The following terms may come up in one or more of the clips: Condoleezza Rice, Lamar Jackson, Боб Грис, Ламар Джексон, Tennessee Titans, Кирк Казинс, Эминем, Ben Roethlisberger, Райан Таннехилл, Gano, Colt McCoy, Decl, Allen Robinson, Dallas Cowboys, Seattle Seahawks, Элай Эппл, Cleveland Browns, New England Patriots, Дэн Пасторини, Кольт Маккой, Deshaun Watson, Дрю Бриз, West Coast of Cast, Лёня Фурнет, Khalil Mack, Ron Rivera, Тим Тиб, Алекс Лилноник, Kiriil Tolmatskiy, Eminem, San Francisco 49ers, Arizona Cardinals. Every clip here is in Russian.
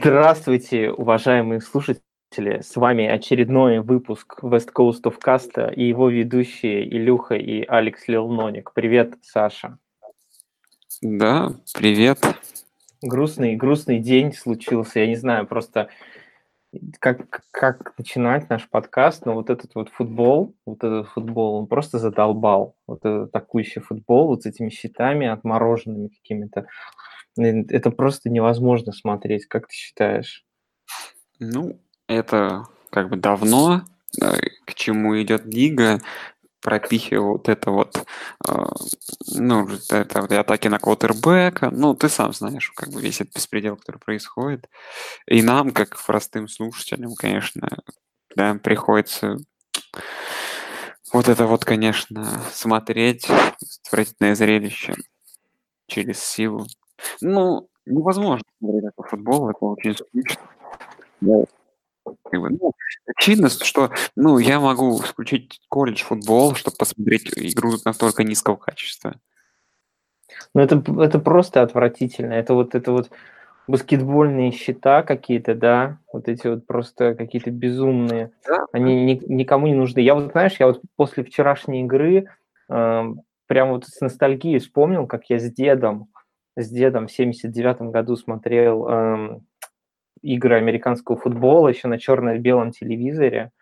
Здравствуйте, уважаемые слушатели. С вами очередной выпуск West Coast of Cast и его ведущие Илюха и Алекс Лилноник. Привет, Саша. Да, привет. Грустный день случился. Я не знаю просто, как начинать наш подкаст, но вот этот футбол, он просто задолбал. Вот этот атакующий футбол вот с этими щитами отмороженными какими-то. Это просто невозможно смотреть, как ты считаешь? Это как бы давно, к чему идет лига, пропихивают атаки на квотербека. Ты сам знаешь, как бы весь этот беспредел, который происходит. И нам, как простым слушателям, конечно, да, приходится конечно, смотреть отвратительное зрелище через силу. Невозможно смотреть такой футбол, это очень скучно. Очевидно, что я могу включить колледж футбол, чтобы посмотреть игру настолько низкого качества. Это просто отвратительно. Это баскетбольные щита какие-то, да, просто какие-то безумные. Да. Они никому не нужны. Я после вчерашней игры прям с ностальгией вспомнил, как я с дедом в 79-м году смотрел игры американского футбола еще на черно-белом телевизоре.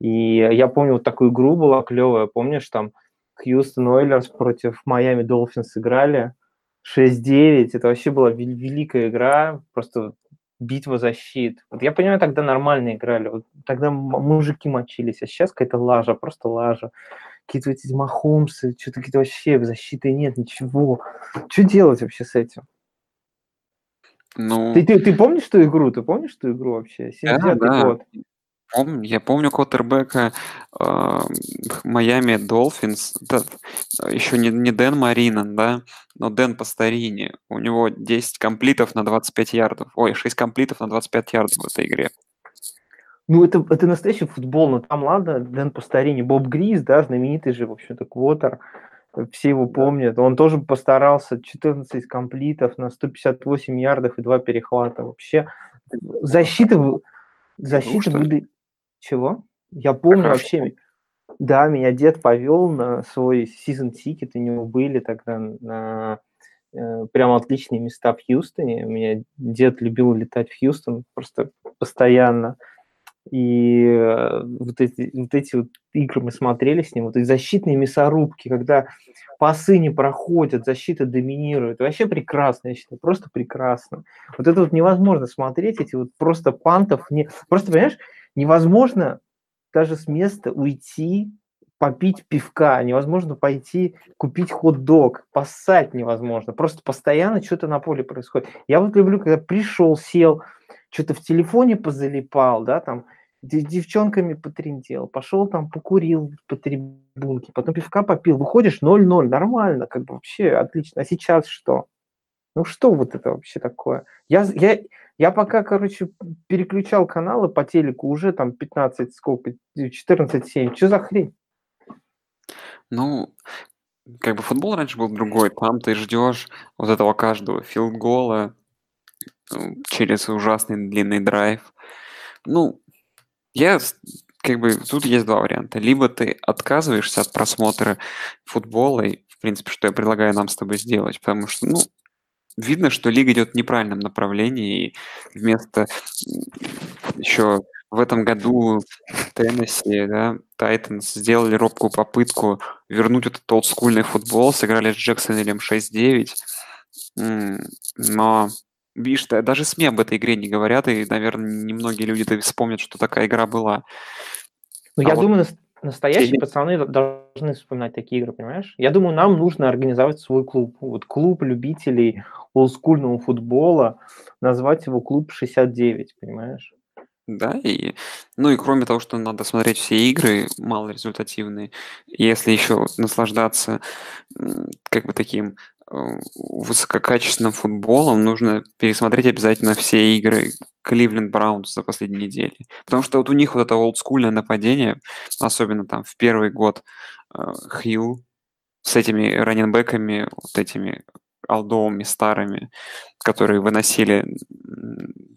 И я помню, такую игру была клевая. Помнишь, там Хьюстон Ойлерс против Майами Долфинс играли 6-9. Это вообще была великая игра, просто битва защит. Я понимаю, тогда нормально играли. Тогда мужики мочились, а сейчас какая-то лажа, просто лажа. Какие-то эти Махомсы, что-то какие-то вообще защиты нет, ничего. Что делать вообще с этим? Ты помнишь ту игру? Ты помнишь ту игру вообще? 70-й год. Я помню квотербека Майами Долфинс. Да, еще не Дэн Маринан, да, но Дэн Пасторини. У него 10 комплитов на 25 ярдов. 6 комплитов на 25 ярдов в этой игре. Это настоящий футбол. Но там, ладно, Дэн Пасторини. Боб Грис, да, знаменитый же, в общем-то, квотер. Все его помнят. Он тоже постарался. 14 комплитов на 158 ярдов и 2 перехвата. Вообще защита выдает... Чего? Я помню вообще... Да, меня дед повел на свой сезон-тикет. У него были тогда на прям отличные места в Хьюстоне. У меня дед любил летать в Хьюстон просто постоянно. И эти игры мы смотрели с ним, эти защитные мясорубки, когда пасы не проходят, защита доминирует. Вообще прекрасно, я считаю, просто прекрасно. Это невозможно смотреть, эти просто пантов. Просто, понимаешь, невозможно даже с места уйти, попить пивка, невозможно пойти купить хот-дог, поссать невозможно. Просто постоянно что-то на поле происходит. Я люблю, когда пришел, сел, что-то в телефоне позалипал, да, там, с девчонками потрындел, пошел там покурил по трибунке, потом пивка попил, выходишь 0-0, нормально, как бы вообще отлично. А сейчас что? Что это вообще такое? Я пока, переключал каналы по телеку, уже там 14-7, что за хрень? Футбол раньше был другой, там ты ждешь этого каждого филдгола, через ужасный длинный драйв. Тут есть два варианта. Либо ты отказываешься от просмотра футбола, и, в принципе, что я предлагаю нам с тобой сделать, потому что, видно, что лига идет в неправильном направлении, и вместо еще в этом году Теннесси, да, Тайтанс сделали робкую попытку вернуть этот олдскульный футбол, сыграли с Джексонвиллем 6-9, но... Видишь, даже СМИ об этой игре не говорят, и, наверное, немногие люди вспомнят, что такая игра была. Думаю, настоящие пацаны должны вспоминать такие игры, понимаешь? Я думаю, нам нужно организовать свой клуб. Клуб любителей олдскульного футбола, назвать его клуб 69, понимаешь? Да, и кроме того, что надо смотреть все игры, малорезультативные, если еще наслаждаться таким высококачественным футболом, нужно пересмотреть обязательно все игры Cleveland Browns за последние недели. Потому что вот у них вот это олдскульное нападение, особенно там в первый год Хью с этими раннинбэками, вот этими олдовыми старыми, которые выносили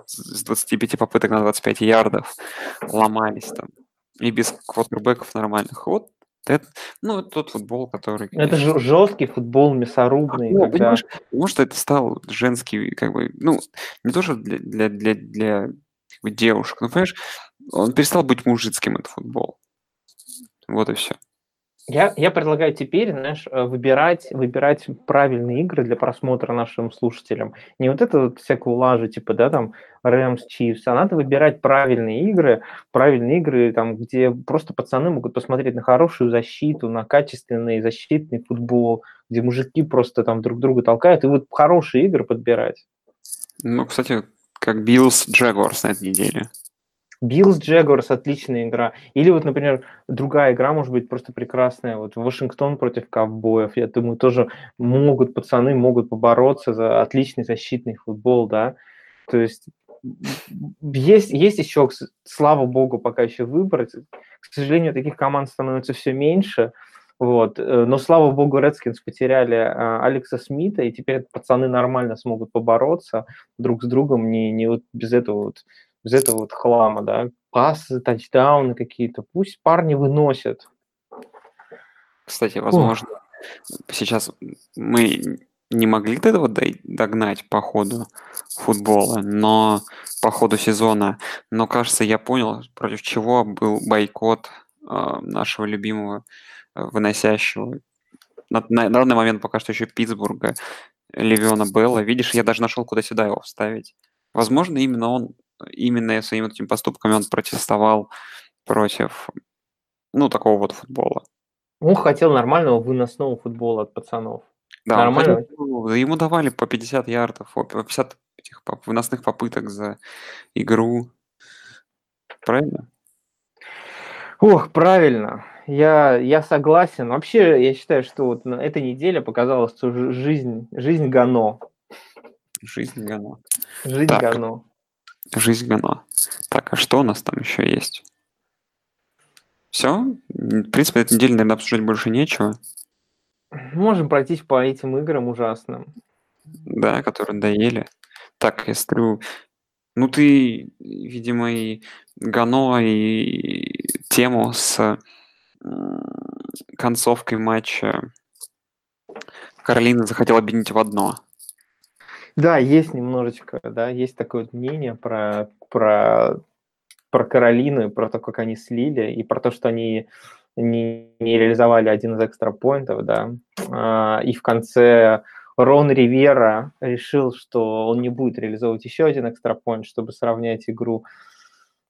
с 25 попыток на 25 ярдов, ломались там. И без квотербэков нормальных. Вот это, ну, это тот футбол, который... Конечно... Это жесткий футбол, мясорубный. Ну, когда... Может, это стал женский, как бы, ну, не то, что для девушек, но, понимаешь, он перестал быть мужицким, этот футбол. Вот и все. Я предлагаю теперь, знаешь, выбирать правильные игры для просмотра нашим слушателям. Не вот это вот всякую лажу, типа, да, там, Rams, Chiefs, а надо выбирать правильные игры, там, где просто пацаны могут посмотреть на хорошую защиту, на качественный защитный футбол, где мужики просто там друг друга толкают, и вот хорошие игры подбирать. Ну, кстати, как Bills Jaguars на этой неделе. Bills Jaguars отличная игра. Или вот, например, другая игра, может быть, просто прекрасная. Вот Вашингтон против Ковбоев. Я думаю, тоже пацаны могут побороться за отличный защитный футбол, да. То есть есть еще, слава богу, пока еще выбрать. К сожалению, таких команд становится все меньше. Вот. Но, слава богу, Redskins потеряли Алекса Смита, и теперь пацаны нормально смогут побороться друг с другом, не вот без этого вот. Без этого вот хлама, да, пасы, тачдауны какие-то, пусть парни выносят. Кстати, возможно, сейчас мы не могли до этого догнать по ходу футбола, но по ходу сезона, но, кажется, я понял, против чего был бойкот нашего любимого выносящего, на данный момент пока что еще Питтсбурга, Левиона Белла. Видишь, я даже нашел, куда сюда его вставить. Возможно, именно своими этими поступками он протестовал против, ну, такого вот футбола. Он хотел нормального выносного футбола от пацанов. Да, нормально. Ему давали по 50 ярдов, по 50 этих выносных попыток за игру. Правильно? Ох, правильно. Я согласен. Вообще, я считаю, что вот эта неделя показала, что жизнь гано. Жизнь гано. Жизнь гано. Жизнь гано. Так, а что у нас там еще есть? Все? В принципе, эту неделю, наверное, обсуждать больше нечего. Можем пройтись по этим играм ужасным. Да, которые доели. Так, я смотрю... Ну, ты, видимо, и гано, и тему с концовкой матча Каролина захотел объединить в одно. Да, есть немножечко, да, есть такое вот мнение про Каролину, про то, как они слили, и про то, что они не реализовали один из экстрапоинтов, да, и в конце Рон Ривера решил, что он не будет реализовывать еще один экстрапоинт, чтобы сравнять игру,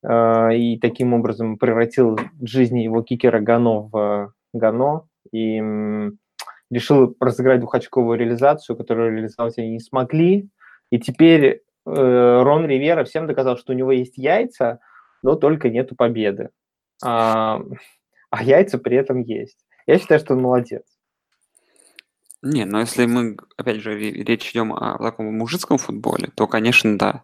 и таким образом превратил жизнь его кикера Гано в Гано, и... решил разыграть двухочковую реализацию, которую реализовать они не смогли. И теперь Рон Ривера всем доказал, что у него есть яйца, но только нету победы. А яйца при этом есть. Я считаю, что он молодец. Не, но если мы, опять же, речь идем о таком мужицком футболе, то, конечно, да.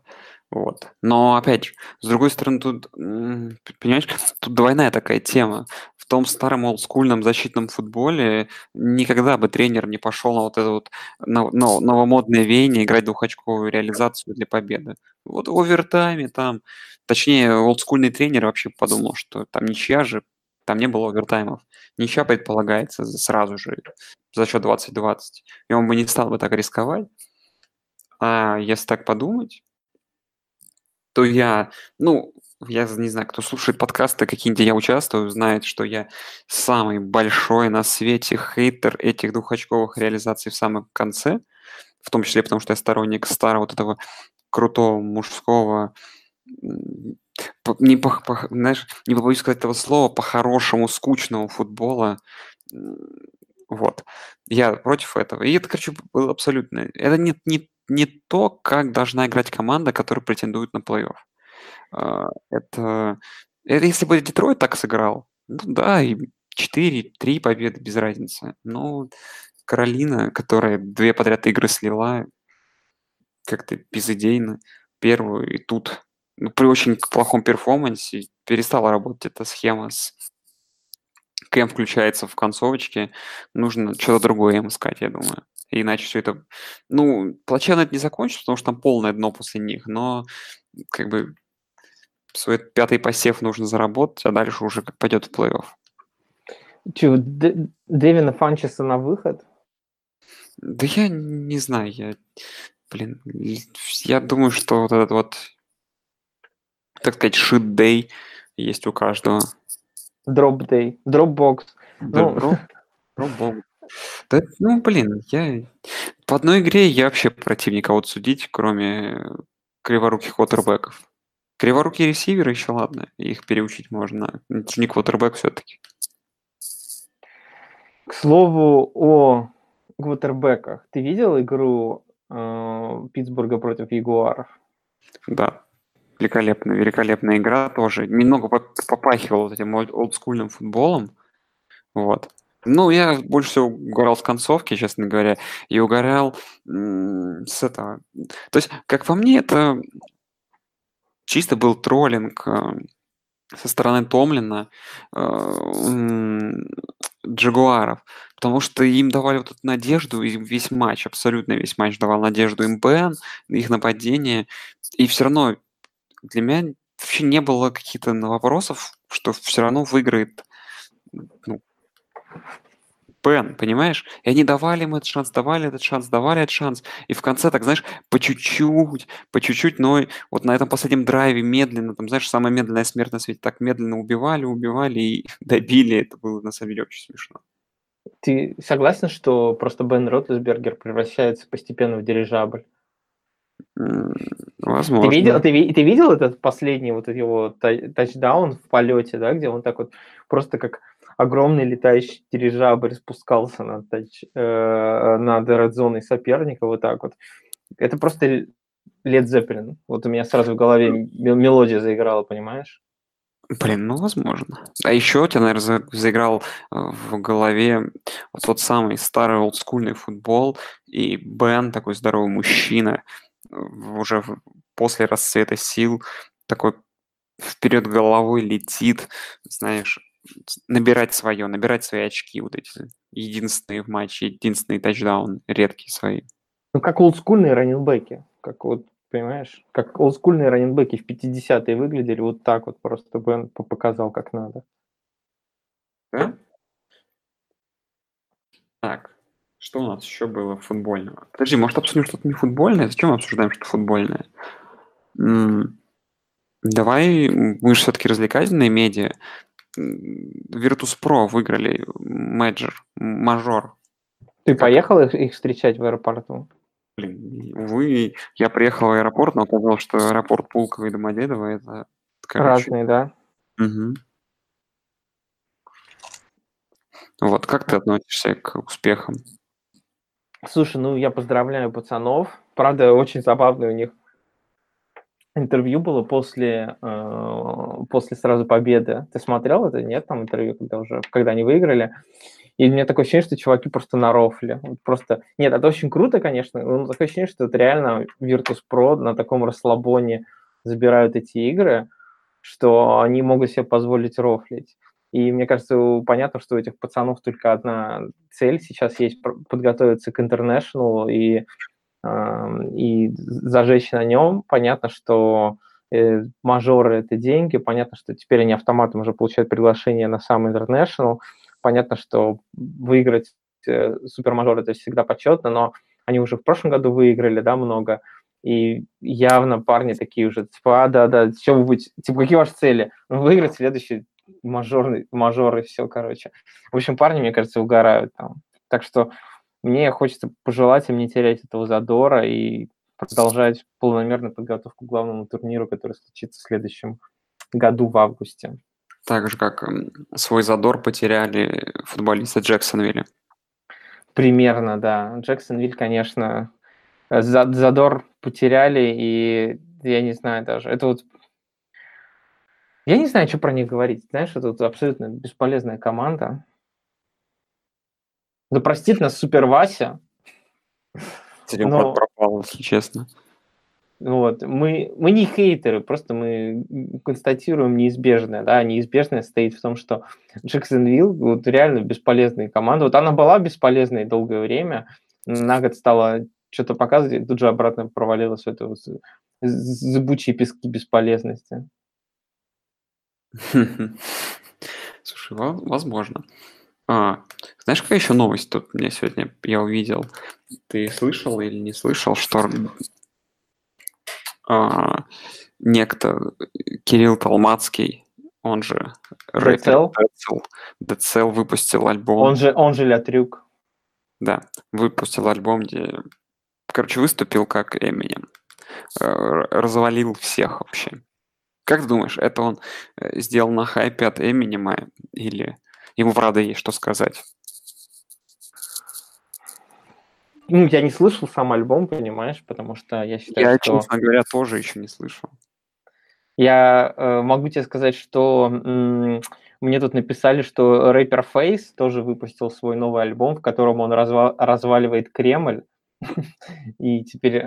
Вот. Но, опять же, с другой стороны, тут, понимаешь, тут двойная такая тема. В том старом олдскульном защитном футболе никогда бы тренер не пошел на вот это вот новомодное веяние играть двухочковую реализацию для победы. Вот в овертайме там, точнее, олдскульный тренер вообще подумал, что там ничья же, там не было овертаймов. Ничья предполагается сразу же за счет 20-20. И он бы не стал бы так рисковать. А если так подумать, то я не знаю, кто слушает подкасты, какие где я участвую, знает, что я самый большой на свете хейтер этих двухочковых реализаций в самом конце, в том числе потому, что я сторонник старого вот этого крутого мужского, знаешь, не побоюсь сказать этого слова, по-хорошему скучного футбола. Вот. Я против этого. И это, короче, было абсолютно... Это не то, как должна играть команда, которая претендует на плей-офф. Это если бы Детройт так сыграл, ну да, и 4-3 победы без разницы. Но Каролина, которая две подряд игры слила как-то безыдейно, первую, и тут при очень плохом перформансе перестала работать эта схема. Кэм включается в концовочке, нужно что-то другое им искать, я думаю. Иначе все это... Ну, плачевно это не закончится, потому что там полное дно после них, но как бы свой пятый посев нужно заработать, а дальше уже как пойдет в плей-офф. Че, Дэвина Фанчеса на выход? Да я не знаю, я думаю, что вот этот вот, так сказать, шит-дэй есть у каждого. Дроп-дэй, дроп-бокс. Дроп-бокс. Да, ну, я по одной игре я вообще противника вот судить, кроме криворуких квотербэков. Криворукие ресиверы еще, ладно, их переучить можно. Это же не квотербэк все-таки. К слову о квотербэках. Ты видел игру Питтсбурга против Ягуаров? Да, великолепная, великолепная игра тоже. Немного попахивала вот этим олдскульным футболом. Вот. Ну, я больше всего угорал с концовки, честно говоря, и угорал с этого. То есть, как по мне, это чисто был троллинг со стороны Томлина Джагуаров, потому что им давали вот эту надежду, им весь матч, абсолютно весь матч давал надежду им Бен, их нападение, и все равно для меня вообще не было каких-то вопросов, что все равно выиграет, ну, Бен, понимаешь? И они давали им этот шанс, давали этот шанс, давали этот шанс. И в конце, так, знаешь, по чуть-чуть, но вот на этом последнем драйве медленно, там, знаешь, самая медленная смерть на свете, так медленно убивали и добили. Это было, на самом деле, очень смешно. Ты согласен, что просто Бен Ротлисбергер превращается постепенно в дирижабль? Возможно. Ты видел этот последний вот его тачдаун в полете, да, где он так вот просто как огромный летающий дирижабль спускался над редзоной соперника, вот так вот. Это просто Led Zeppelin. Вот у меня сразу в голове мелодия заиграла, понимаешь? Ну, возможно. А еще у тебя, наверное, заиграл в голове вот тот самый старый олдскульный футбол, и Бен, такой здоровый мужчина, уже после расцвета сил, такой вперед головой летит, знаешь, набирать свои очки, вот эти единственные в матче, единственные тачдаун, редкие свои. Ну, как олдскульные раненбеки, как вот, понимаешь, как олдскульные раненбеки в 50-е выглядели вот так вот, просто Бен показал, как надо. Да? Так, что у нас еще было футбольного? Подожди, может, обсудим что-то не футбольное? Зачем мы обсуждаем что-то футбольное? Давай, мы же все-таки развлекательные медиа. Virtus.pro выиграли мажор. Ты поехал их встречать в аэропорту? Увы, я приехал в аэропорт, но оказалось, что аэропорт Пулково и Домодедово это... Короче, разные, да? Угу. Вот, как ты относишься к успехам? Слушай, я поздравляю пацанов. Правда, очень забавно у них интервью было после сразу победы. Ты смотрел это? Нет, там интервью, когда они выиграли. И у меня такое ощущение, что чуваки просто на рофле. Просто... Нет, это очень круто, конечно. Но такое ощущение, что это реально Virtus.pro на таком расслабоне забирают эти игры, что они могут себе позволить рофлить. И мне кажется, понятно, что у этих пацанов только одна цель сейчас есть – подготовиться к интернешнлу и зажечь на нем. Понятно, что мажоры – это деньги, понятно, что теперь они автоматом уже получают приглашение на сам интернешнл, понятно, что выиграть супермажор – это всегда почетно, но они уже в прошлом году выиграли, да, много, и явно парни такие уже, что вы будете, какие ваши цели? Выиграть следующий мажор и все, короче. В общем, парни, мне кажется, угорают там. Так что мне хочется пожелать им не терять этого задора и продолжать полномерную подготовку к главному турниру, который случится в следующем году в августе. Так же, как свой задор потеряли футболисты Джексонвилля. Примерно, да. Джексонвиль, конечно, задор потеряли, и я не знаю даже. Это вот... Я не знаю, что про них говорить. Знаешь, это вот абсолютно бесполезная команда. Да простит нас Супер Вася. Телефон пропал, если честно. Вот. Мы не хейтеры, просто мы констатируем неизбежное. Да? Неизбежное состоит в том, что Джексонвилл вот, реально бесполезная команда. Вот она была бесполезной долгое время, на год стала что-то показывать, тут же обратно провалилась в это вот зыбучие пески бесполезности. Слушай, возможно. Знаешь, какая еще новость тут мне сегодня? Я увидел. Ты слышал или не слышал, что некто Кирилл Толмацкий, он же Децл, выпустил альбом. Он же Ля Трюк. Да, выпустил альбом, где, короче, выступил как Эминем. Развалил всех вообще. Как ты думаешь, это он сделал на хайпе от Эминема или ему правда есть что сказать? Ну, я не слышал сам альбом, понимаешь, потому что я считаю, я, что... Я, честно говоря, тоже еще не слышал. Я могу тебе сказать, что мне тут написали, что рэпер Фейс тоже выпустил свой новый альбом, в котором он разваливает Кремль. И теперь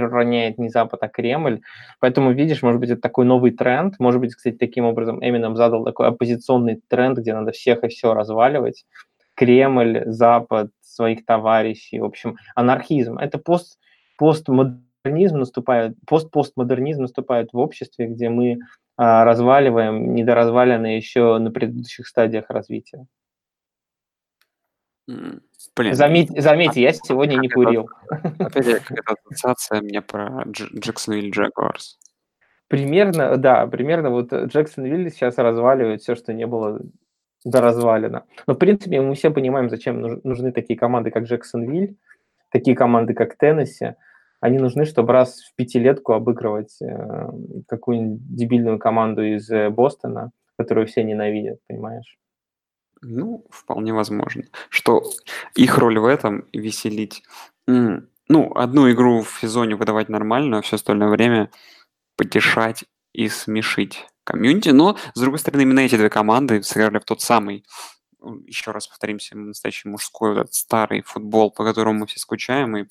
роняет не Запад, а Кремль. Поэтому, видишь, может быть, это такой новый тренд. Может быть, кстати, таким образом Эминем задал такой оппозиционный тренд, где надо всех и все разваливать. Кремль, Запад, своих товарищей, в общем, анархизм. Это постмодернизм наступает в обществе, где мы разваливаем недоразваленные еще на предыдущих стадиях развития. Блин. Заметьте, я сегодня не курил. Опять какая-то ассоциация мне про Jacksonville Jaguars. Примерно вот Jacksonville сейчас разваливает все, что не было доразвалено. Но, в принципе, мы все понимаем, зачем нужны такие команды, как Jacksonville, такие команды, как Tennessee. Они нужны, чтобы раз в пятилетку обыгрывать какую-нибудь дебильную команду из Бостона, которую все ненавидят, понимаешь? Ну, вполне возможно, что их роль в этом – веселить. Ну, одну игру в сезоне выдавать нормально, а все остальное время потешать и смешить комьюнити. Но, с другой стороны, именно эти две команды сыграли в тот самый, еще раз повторимся, настоящий мужской, вот этот старый футбол, по которому мы все скучаем. И...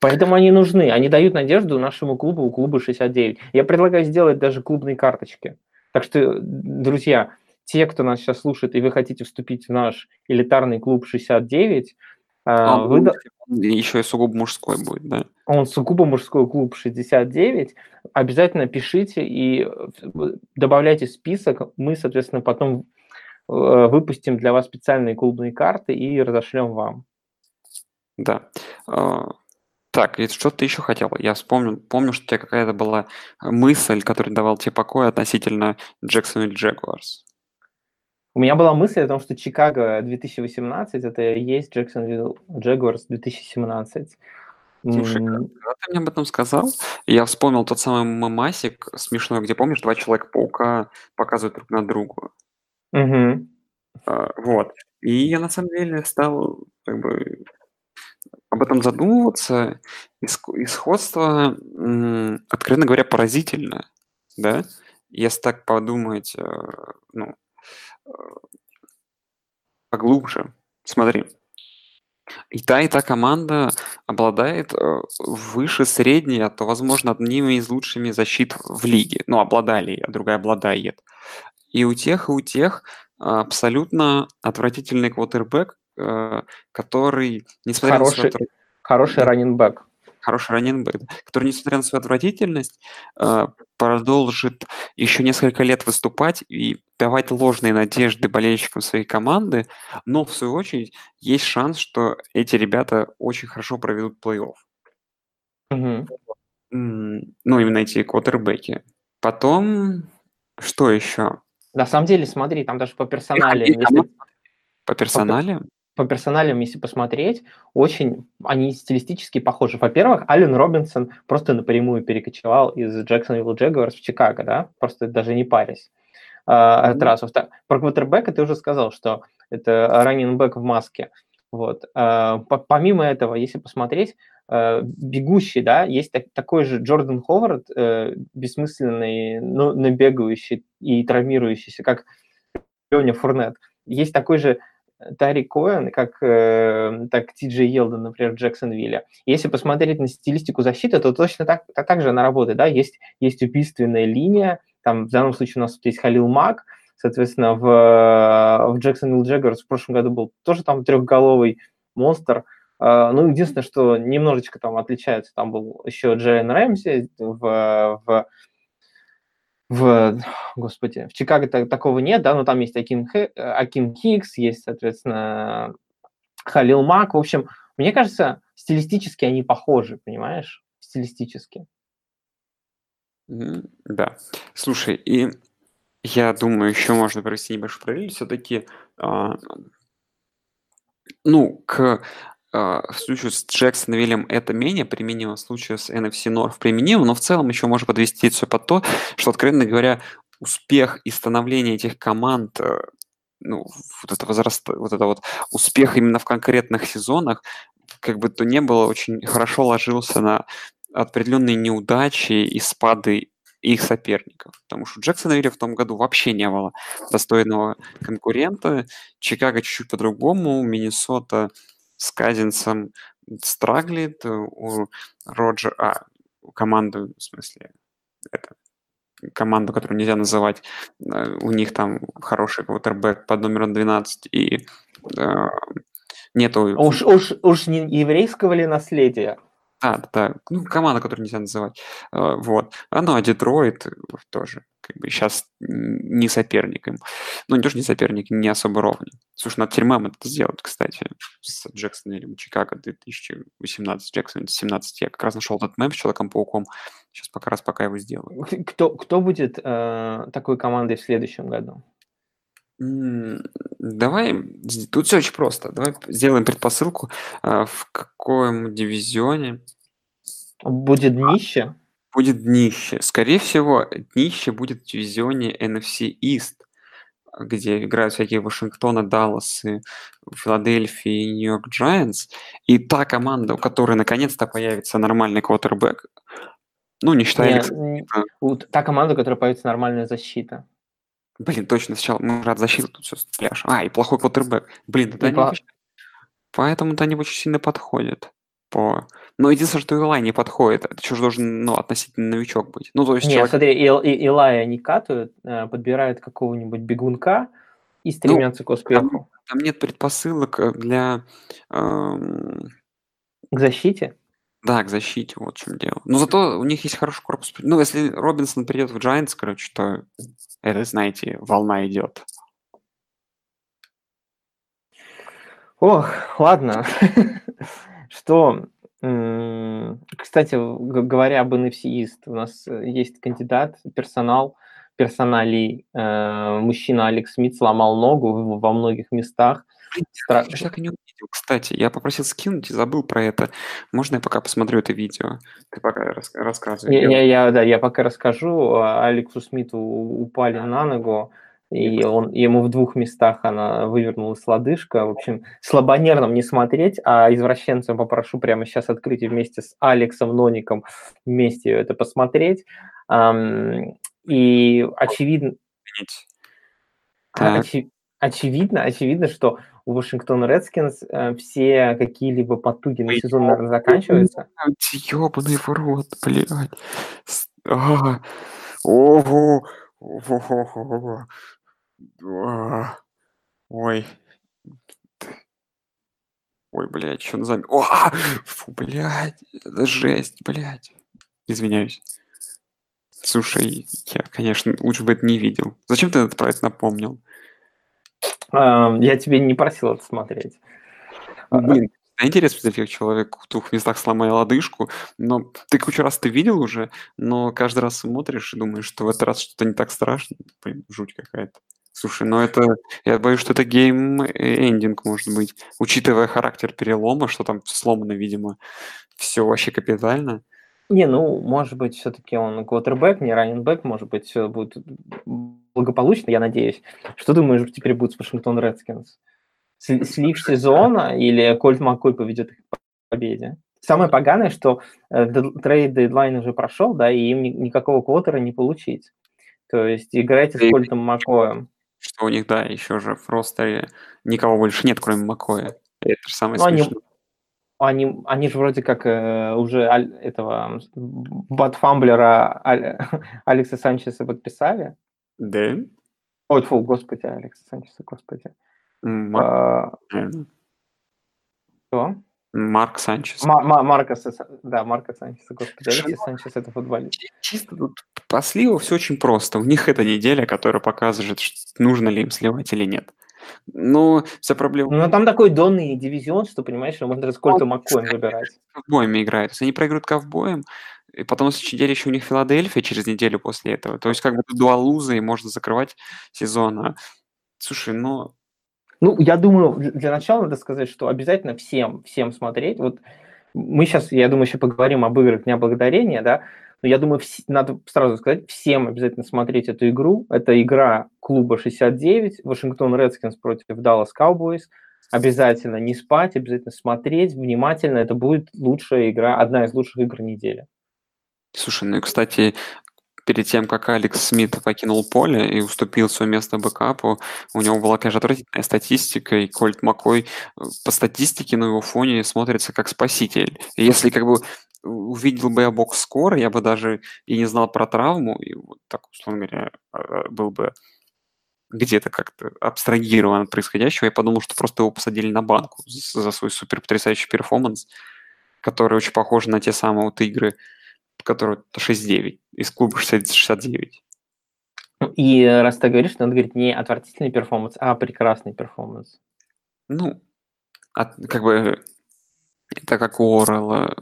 Поэтому они нужны. Они дают надежду нашему клубу, клубу 69. Я предлагаю сделать даже клубные карточки. Так что, друзья... Те, кто нас сейчас слушает, и вы хотите вступить в наш элитарный клуб 69, еще и сугубо мужской будет, да? Он сугубо мужской клуб 69. Обязательно пишите и добавляйте список. Мы, соответственно, потом выпустим для вас специальные клубные карты и разошлем вам. Да. Так, и что ты еще хотел? Я вспомнил, помню, что у тебя какая-то была мысль, которая давала тебе покой относительно Jacksonville Jaguars. У меня была мысль о том, что Чикаго 2018 – это и есть Jacksonville Jaguars 2017. Слушай, когда ты мне об этом сказал, я вспомнил тот самый мемасик смешной, где, помнишь, два Человека-паука показывают друг на друга. Угу. Вот. И я, на самом деле, стал как бы об этом задумываться. И сходство, откровенно говоря, поразительно. Да? Если так подумать, ну, поглубже. Смотри. И та команда обладает выше средней, а то, возможно, одними из лучшими защит в лиге. Ну, обладали, а другая обладает. И у тех абсолютно отвратительный квотербэк, который, несмотря на свою... Хороший раннинбэк. Хороший раннинбэк, который, несмотря на свою отвратительность, продолжит еще несколько лет выступать и давать ложные надежды болельщикам своей команды, но, в свою очередь, есть шанс, что эти ребята очень хорошо проведут плей-офф. Угу. Ну, именно эти квотербеки. Потом, что еще? На самом деле, смотри, там даже по персонале... По персонале? По персоналям, если посмотреть, очень они стилистически похожи. Во-первых, Аллен Робинсон просто напрямую перекочевал из Jacksonville Jaguars в Чикаго, да, просто даже не парясь. Этот раз. Про квотербека ты уже сказал, что это раннинбэк в маске. Вот. Помимо этого, если посмотреть, бегущий, да, есть такой же Джордан Ховард, бессмысленный, но набегающий и травмирующийся, как Лёня Фурнет. Есть такой же Тарик Коэн, как Ти Джей Елден, например, в Джексонвилле. Если посмотреть на стилистику защиты, то точно так же она работает. Да? Есть убийственная линия, там в данном случае у нас есть Халил Мак, соответственно, в Jacksonville Jaguars в прошлом году был тоже там трехголовый монстр. Ну, единственное, что немножечко там отличается, там был еще Джейн Рэмси в Чикаго такого нет, да, но там есть Аким Хикс, есть, соответственно, Халил Мак. В общем, мне кажется, стилистически они похожи, понимаешь? Стилистически. Да. Слушай, и я думаю, еще можно провести небольшой параллель. Все-таки, в случае с Джексонвиллем это менее применимо, в случае с NFC North применимо, но в целом еще можно подвести все под то, что, откровенно говоря, успех и становление этих команд, успех именно в конкретных сезонах, как бы то ни было, очень хорошо ложился на определенные неудачи и спады их соперников. Потому что Джексонвилля в том году вообще не было достойного конкурента, Чикаго чуть-чуть по-другому, Миннесота с Казинсом страглит, команду, которую нельзя называть, у них там хороший квотербэк под номером 12, и нету... Уж не еврейского ли наследия? Команда, которую нельзя называть, вот. Детройт тоже, как бы, сейчас не соперник им. Не особо ровный. Слушай, над тюрьмам это сделают, кстати, с Джексонвиллем Чикаго 2018, Джексонвилл 17. Я как раз нашел этот мем с Человеком-пауком, сейчас пока его сделаю. Кто будет такой командой в следующем году? Давай, тут все очень просто. Давай сделаем предпосылку, в каком дивизионе... Будет днище? Будет днище. Скорее всего, днище будет в дивизионе NFC East, где играют всякие Вашингтона, Далласы, Филадельфии и Нью-Йорк Джайантс. И та команда, у которой наконец-то появится нормальный квотербэк, не считая... Та команда, у которой появится нормальная защита. Блин, точно, сначала мы рад защиту тут все пляж. И плохой квотербэк. Блин, поэтому-то они очень сильно подходят. Но единственное, что Илай не подходит. Это что же должен, относительно новичок быть. Смотри, Илай они катают, подбирают какого-нибудь бегунка и стремятся к успеху. Там нет предпосылок для... К защите? Да, к защите, вот в чем дело. Но зато у них есть хороший корпус. Если Робинсон придет в Giants, то это, знаете, волна идет. Ох, ладно. Что, кстати, говоря об NFC East, у нас есть кандидат, персоналий, мужчина Алекс Смит сломал ногу во многих местах. Я так и не увидел, кстати. Я попросил скинуть и забыл про это. Можно я пока посмотрю это видео? Ты пока рассказывай. Я пока расскажу. Алексу Смиту упали на ногу, и ему в двух местах она вывернулась лодыжка. В общем, слабонервным не смотреть, а извращенцам попрошу прямо сейчас открыть и вместе с Алексом Ноником вместе это посмотреть. И очевидно... Очевидно, что у Washington Redskins все какие-либо потуги на сезон, наверное, заканчиваются. Ёбаный в рот, блядь. Ой, блядь, что назад? Фу, блядь, это жесть, блядь. Извиняюсь. Слушай, я, конечно, лучше бы это не видел. Зачем ты это про это напомнил? Я тебе не просил это смотреть. Блин, интересно, что таких человек в двух местах сломал лодыжку, но ты кучу раз видел уже, но каждый раз смотришь и думаешь, что в этот раз что-то не так страшно. Блин, жуть какая-то. Слушай, я боюсь, что это гейм-эндинг, может быть. Учитывая характер перелома, что там сломано, видимо, все вообще капитально. Может быть, все-таки он квотербэк, не раннинбэк, может быть, все будет благополучно, я надеюсь. Что думаешь, теперь будет с Вашингтон Редскинс? Слив сезона или Кольт Маккой поведет их к победе? Самое поганое, что трейд-дедлайн уже прошел, да, и им никакого квотера не получить. То есть играйте с Кольтом Маккоем. что у них, да, еще же в ростере никого больше нет, кроме Маккоя. Это же самое смешное. Они же вроде как уже этого бат-фамблера Алекса Санчеса подписали. Да. Ой, фу, господи, Алекса Санчеса, господи. Кто? Марк Санчес. Марко Санчеса, господи, Алекса Санчеса, это футболист. Чисто тут по сливу все очень просто. У них это неделя, которая показывает, нужно ли им сливать или нет. Но вся проблема... Ну, там такой донный дивизион, что, понимаешь, что можно даже с Кольтом Маккоем выбирать. Ковбоями играют. То есть они проиграют ковбоем, и потом в следующей неделе еще у них Филадельфия через неделю после этого. То есть как бы дуалузы, и можно закрывать сезон. Слушай, ну... Ну, я думаю, для начала надо сказать, что обязательно всем смотреть. Вот мы сейчас, я думаю, еще поговорим об играх Дня Благодарения, да? Но я думаю, надо сразу сказать, всем обязательно смотреть эту игру. Это игра клуба 69, Washington Redskins против Dallas Cowboys. Обязательно не спать, обязательно смотреть внимательно. Это будет лучшая игра, одна из лучших игр недели. Слушай, ну и, кстати, перед тем, как Алекс Смит покинул поле и уступил свое место бэкапу, у него была, конечно, отвратительная статистика, и Кольт Маккой по статистике на его фоне смотрится как спаситель. И если как бы... увидел бы я бокс-скор, я бы даже и не знал про травму, и вот так, условно говоря, был бы где-то как-то абстрагирован от происходящего. Я подумал, что просто его посадили на банку за свой супер потрясающий перформанс, который очень похож на те самые вот игры, которые 6-9, из клуба 69. И раз ты говоришь, надо говорить не отвратительный перформанс, а прекрасный перформанс. Ну, как бы... Это как у Орелла,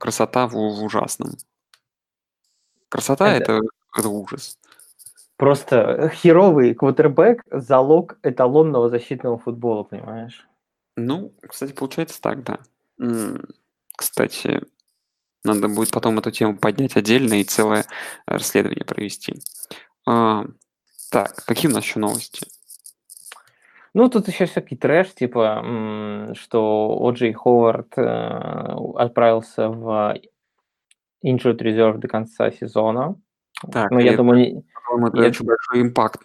красота в ужасном. Красота это ужас. Просто херовый квотербек – залог эталонного защитного футбола, понимаешь? Ну, кстати, получается так, да. Кстати, надо будет потом эту тему поднять отдельно и целое расследование провести. Так, какие у нас еще новости? Ну, тут еще всякий трэш, типа, что О'Джей Ховард отправился в Injured Reserve до конца сезона. Так, но я думаю... Это очень большой импакт,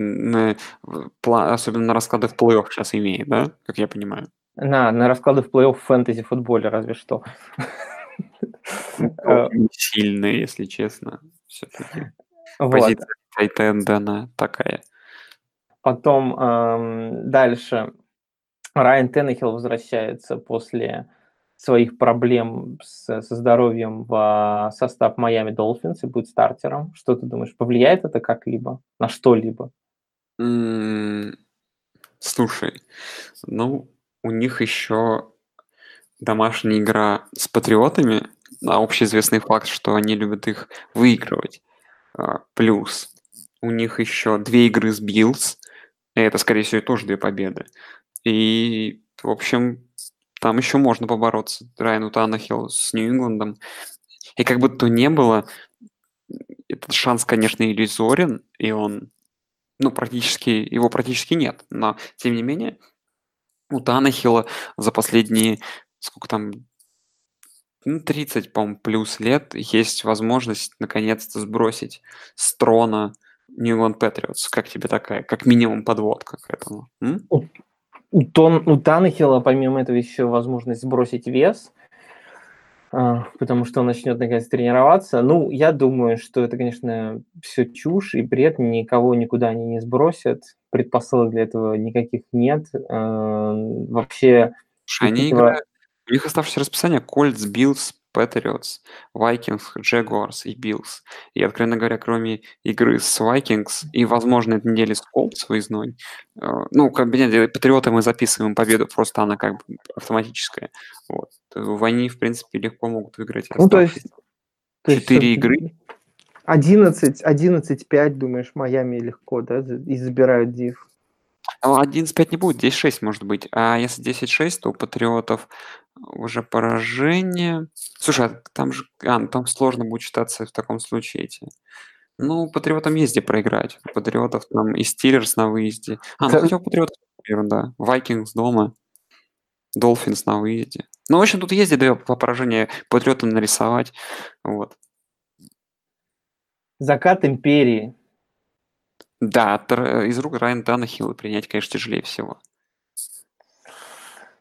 особенно на расклады в плей-офф сейчас имеет, да? Как я понимаю. На расклады в плей-офф в фэнтези-футболе, разве что. Сильно, если честно. Все-таки позиция тайтенда, она такая... Потом дальше Райан Теннехилл возвращается после своих проблем со здоровьем в состав Miami Dolphins и будет стартером. Что ты думаешь, повлияет это как-либо, на что-либо? Слушай, ну, у них еще домашняя игра с патриотами, а общеизвестный факт, что они любят их выигрывать. Плюс у них еще 2 игры с Биллс, это, скорее всего, тоже 2 победы. И, в общем, там еще можно побороться Райану Таннехиллу с Нью-Ингландом. И как бы то ни было, этот шанс, конечно, иллюзорен, и он, ну, его практически нет. Но, тем не менее, у Таннехилла за последние, 30, по-моему, плюс лет есть возможность наконец-то сбросить с трона New England Patriots. Как тебе такая, как минимум, подводка к этому? У Таннехилла, помимо этого, еще возможность сбросить вес, потому что он начнет, наконец, тренироваться. Ну, я думаю, что это, конечно, все чушь и бред, никого никуда они не сбросят, предпосылок для этого никаких нет. Вообще... Они играют. У них оставшееся расписание Colts, Bills, Patriots, Vikings, Jaguars и Bills. И, откровенно говоря, кроме игры с Vikings и, возможно, этой недели с Colts выездной, Патриоты мы записываем победу, просто она как бы автоматическая. Вот. Они, в принципе, легко могут выиграть. Ну, то есть... 4 игры. 11-5, думаешь, Майами легко, да? И забирают див. 11-5 не будет, 10-6 может быть. А если 10-6, то у Патриотов уже поражение. Слушай, там сложно будет считаться в таком случае эти. Ну, Патриотам есть где проиграть. У Патриотов там и Steelers на выезде. Хотя у Патриотов, да. Vikings дома. Dolphins на выезде. Ну, в общем, тут есть где по поражению Патриотам нарисовать. Вот. Закат империи. Да, из рук Райана Таннехилла принять, конечно, тяжелее всего.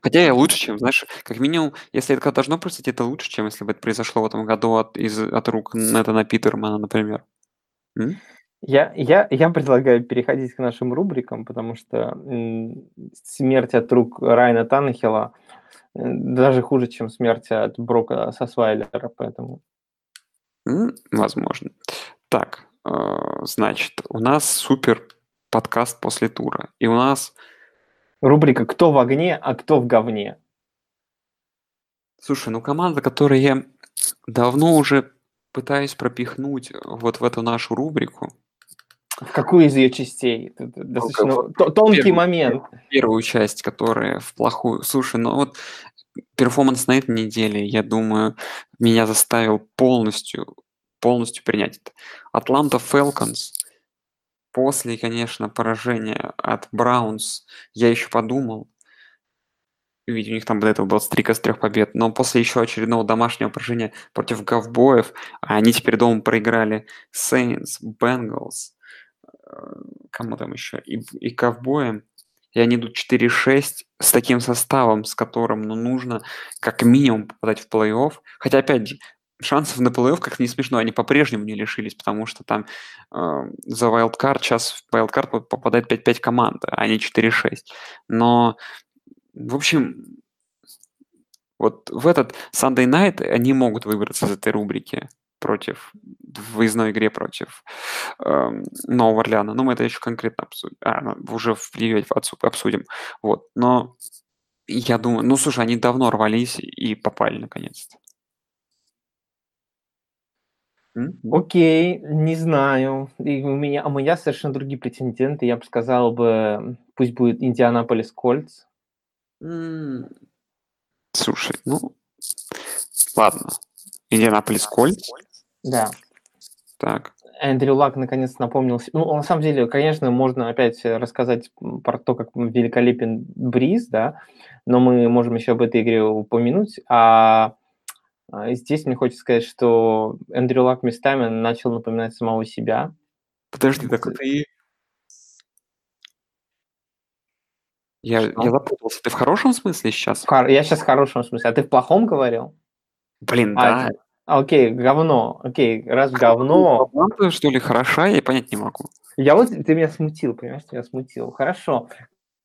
Хотя я лучше, чем, знаешь, как минимум, если это должно произойти, это лучше, чем если бы это произошло в этом году от рук Нэттана Питермана, например. Я предлагаю переходить к нашим рубрикам, потому что смерть от рук Райана Таннехилла даже хуже, чем смерть от Брока Сосвайлера, поэтому... Возможно. Так, значит, у нас супер подкаст после тура, и у нас... Рубрика «Кто в огне, а кто в говне?». Слушай, ну команда, которую я давно уже пытаюсь пропихнуть вот в эту нашу рубрику. В какую из ее частей? Достаточно тонкий момент. Первую часть, которая в плохую. Слушай, ну вот перформанс на этой неделе, я думаю, меня заставил полностью принять это. Атланта Фалконс. После, конечно, поражения от Браунс, я еще подумал, ведь у них там до этого был стрик из 3 побед, но после еще очередного домашнего поражения против ковбоев, а они теперь дома проиграли Сейнс, Бенгалс, кому там еще, и ковбоям, и они идут 4-6 с таким составом, с которым нужно как минимум попадать в плей-офф, хотя, опять же, шансов на плей-офф, как не смешно, они по-прежнему не лишились, потому что там за вайлдкарт, сейчас в вайлдкарт попадает 5-5 команд, а не 4-6. Но, в общем, вот в этот Sunday Night они могут выбраться из этой рубрики в выездной игре против Нового Орлеана. Но мы это еще конкретно обсудим. Уже в плей-офф обсудим. Вот. Но я думаю, ну, слушай, они давно рвались и попали наконец-то. Окей, не знаю. И у меня совершенно другие претенденты. Я бы сказал, пусть будет Индианаполис Кольтс. Слушай, ну... Ладно. Индианаполис Кольтс? Да. Так. Эндрю Лак наконец напомнил... Ну, на самом деле, конечно, можно опять рассказать про то, как великолепен Бриз, да, но мы можем еще об этой игре упомянуть. Здесь мне хочется сказать, что Эндрю Лак местами начал напоминать самого себя. Подожди, так ты... Я запутался. Ты в хорошем смысле сейчас? Я сейчас в хорошем смысле. А ты в плохом говорил? Блин, да. Окей, говно. Окей, раз говно... Ты, что ли, хороша? Я понять не могу. Ты меня смутил, понимаешь? Ты меня смутил. Хорошо.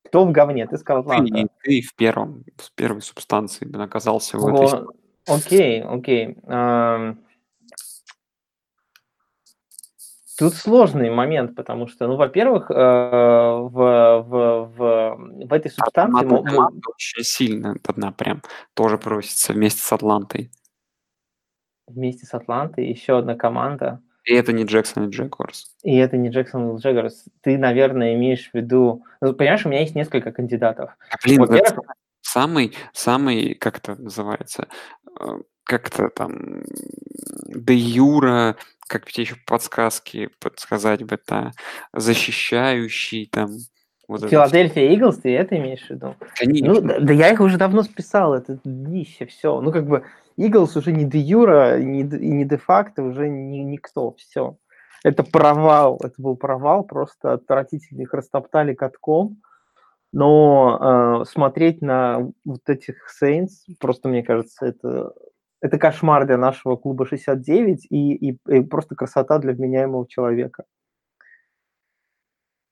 Кто в говне? Ты сказал, ладно. Ты в первой субстанции оказался в этой... Окей. Тут сложный момент, потому что, ну, во-первых, в этой субстанции... Атланта очень сильно одна прям тоже просится вместе с Атлантой. Вместе с Атлантой еще одна команда. И это не Jacksonville Jaguars. Ты, наверное, имеешь в виду... Ну, понимаешь, у меня есть несколько кандидатов. Во-первых... Самый, как это называется, как-то там де юра, как тебе еще подсказать бы, да, защищающий там. Вот Филадельфия Иглс, ты это имеешь в виду? Конечно. Ну, да я их уже давно списал, это днище, все. Ну, как бы, Иглс уже не де юра, не де факто, уже никто, все. Это провал, это был провал, просто отвратительно их растоптали катком. Но смотреть на вот этих Saints, просто, мне кажется, это кошмар для нашего клуба 69 и просто красота для вменяемого человека.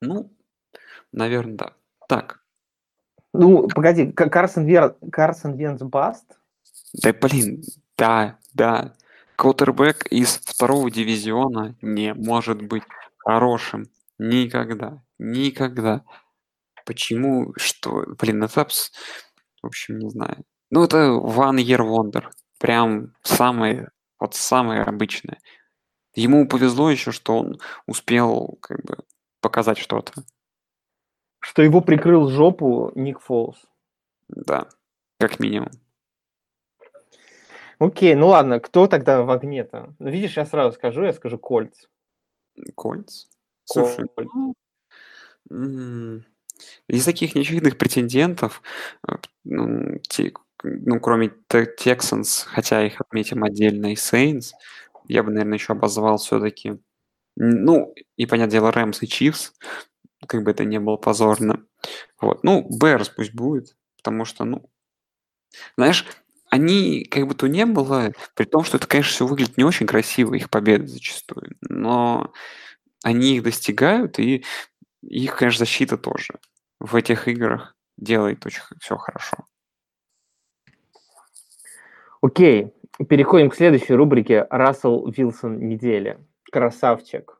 Ну, наверное, да. Так. Ну, погоди, Карсон Вентс Баст? Да, блин, да. Квотербэк из 2-го дивизиона не может быть хорошим. Никогда. Почему? Что? Блин, этапс... В общем, не знаю. Ну, это One Year Wonder. Прям самое обычное. Ему повезло еще, что он успел как бы показать что-то. Что его прикрыл жопу Ник Фолс. Да, как минимум. Окей, ну ладно, кто тогда в огне-то? Ну, видишь, я скажу Кольц. Слушай, из таких ничейных претендентов, ну, кроме Texans, хотя их отметим отдельно, и Saints, я бы, наверное, еще обозвал все-таки Ну, и, понятное дело, Рэмс и Чифс, как бы это не было позорно. Вот. Ну, Берс пусть будет, потому что, ну, знаешь, они, как бы то ни было, при том, что это, конечно, все выглядит не очень красиво, их победы зачастую, но они их достигают, и их, конечно, защита тоже в этих играх делает очень все хорошо. Окей, переходим к следующей рубрике «Рассел Вилсон недели». Красавчик.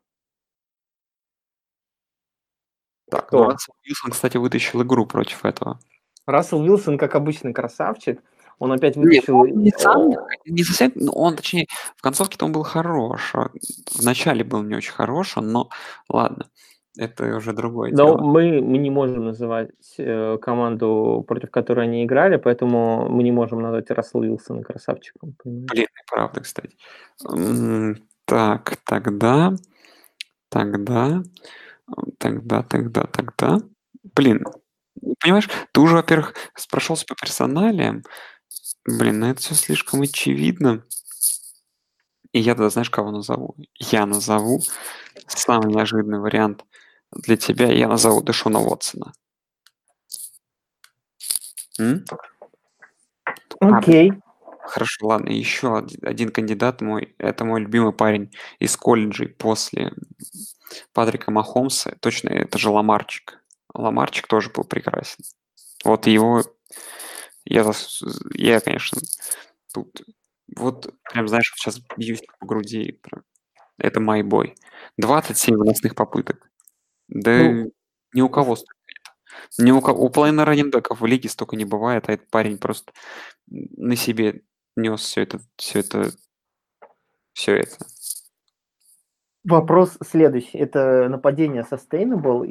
Так, ну, Рассел Вилсон, кстати, вытащил игру против этого. Рассел Вилсон, как обычно, красавчик. Он опять вытащил... Нет, он не сам, не совсем... Он, точнее, в концовке-то он был хорош. В начале был не очень хорош, но ладно. Это уже другое дело. Но мы не можем называть команду, против которой они играли, поэтому мы не можем назвать Рассела Вилсона красавчиком. Блин, правда, кстати. Так, тогда. Блин, понимаешь, ты уже, во-первых, прошелся по персоналиям. Блин, это все слишком очевидно. И я тогда, знаешь, кого назову? Я назову самый неожиданный вариант для тебя. Я назову Дэшона Уотсона. Окей. Хорошо, ладно. Еще один кандидат мой. Это мой любимый парень из колледжей после Патрика Махомса. Точно, это же Ламарчик. Ламарчик тоже был прекрасен. Вот его... Я конечно, тут... Вот, прям, знаешь, сейчас бьюсь по груди. Это мой бой. 27 выносных попыток. Да ну, ни у кого столько нет. У половины раненбеков в лиге столько не бывает, а этот парень просто на себе нес все это. Вопрос следующий. Это нападение sustainable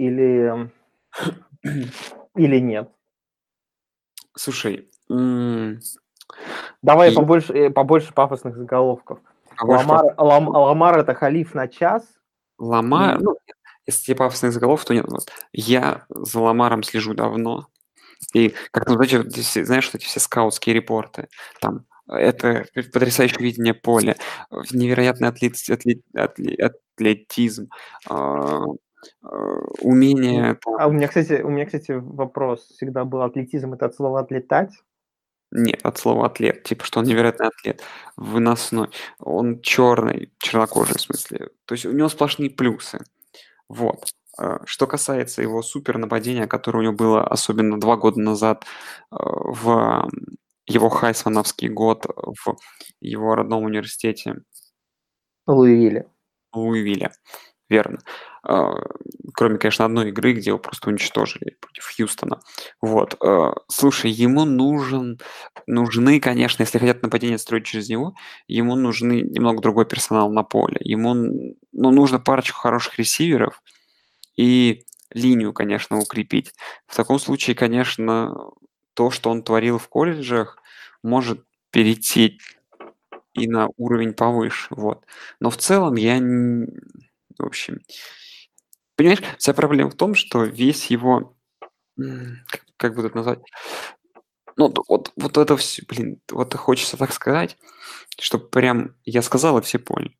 или нет? Слушай, давай побольше пафосных заголовков. Ламар это халиф на час. Ламар, ну, если пафосных заголовков, то нет. Вот. Я за Ламаром слежу давно. И как-то, знаешь, эти все скаутские репорты. Там, это потрясающее видение поля, невероятный атлетизм, умение... У меня, кстати, вопрос всегда был. Атлетизм – это от слова «отлетать»? Нет, от слова «атлет». Типа, что он невероятный атлет, выносной. Он черный, чернокожий в смысле. То есть у него сплошные плюсы. Вот. Что касается его супернападения, которое у него было особенно 2 года назад в его хайсмановский год в его родном университете. Луивилля. Верно. Кроме, конечно, одной игры, где его просто уничтожили против Хьюстона. Вот. Слушай, ему нужны, конечно, если хотят нападение строить через него, ему нужны немного другой персонал на поле. Ему нужно парочку хороших ресиверов и линию, конечно, укрепить. В таком случае, конечно, то, что он творил в колледжах, может перейти и на уровень повыше. Вот. Но в целом в общем, понимаешь, вся проблема в том, что весь его, как бы это назвать, ну, вот это все, блин, вот хочется так сказать, что прям я сказал, и все поняли.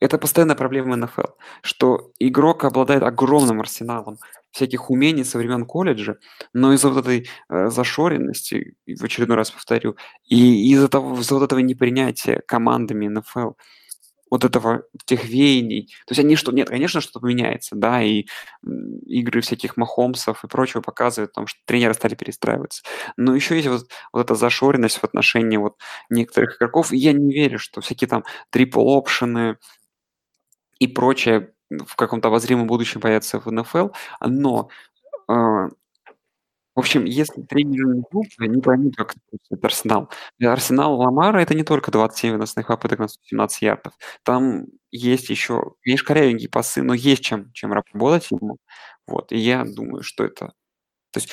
Это постоянная проблема НФЛ, что игрок обладает огромным арсеналом всяких умений со времен колледжа, но из-за вот этой зашоренности, в очередной раз повторю, и из-за вот этого непринятия командами НФЛ, вот этого, тех веяний. То есть нет, конечно, что-то меняется, да, и игры всяких Махомсов и прочего показывают, потому что тренеры стали перестраиваться. Но еще есть вот эта зашоренность в отношении вот некоторых игроков, и я не верю, что всякие там трипл-опшены и прочее в каком-то обозримом будущем появятся в НФЛ, но... В общем, если тренеры не поймут, как это Арсенал. Арсенал Ламара – это не только 27 выносных попыток на 117 ярдов. Там есть еще, видишь, корявенькие пасы, но есть чем работать ему. Вот, и я думаю, что это... То есть,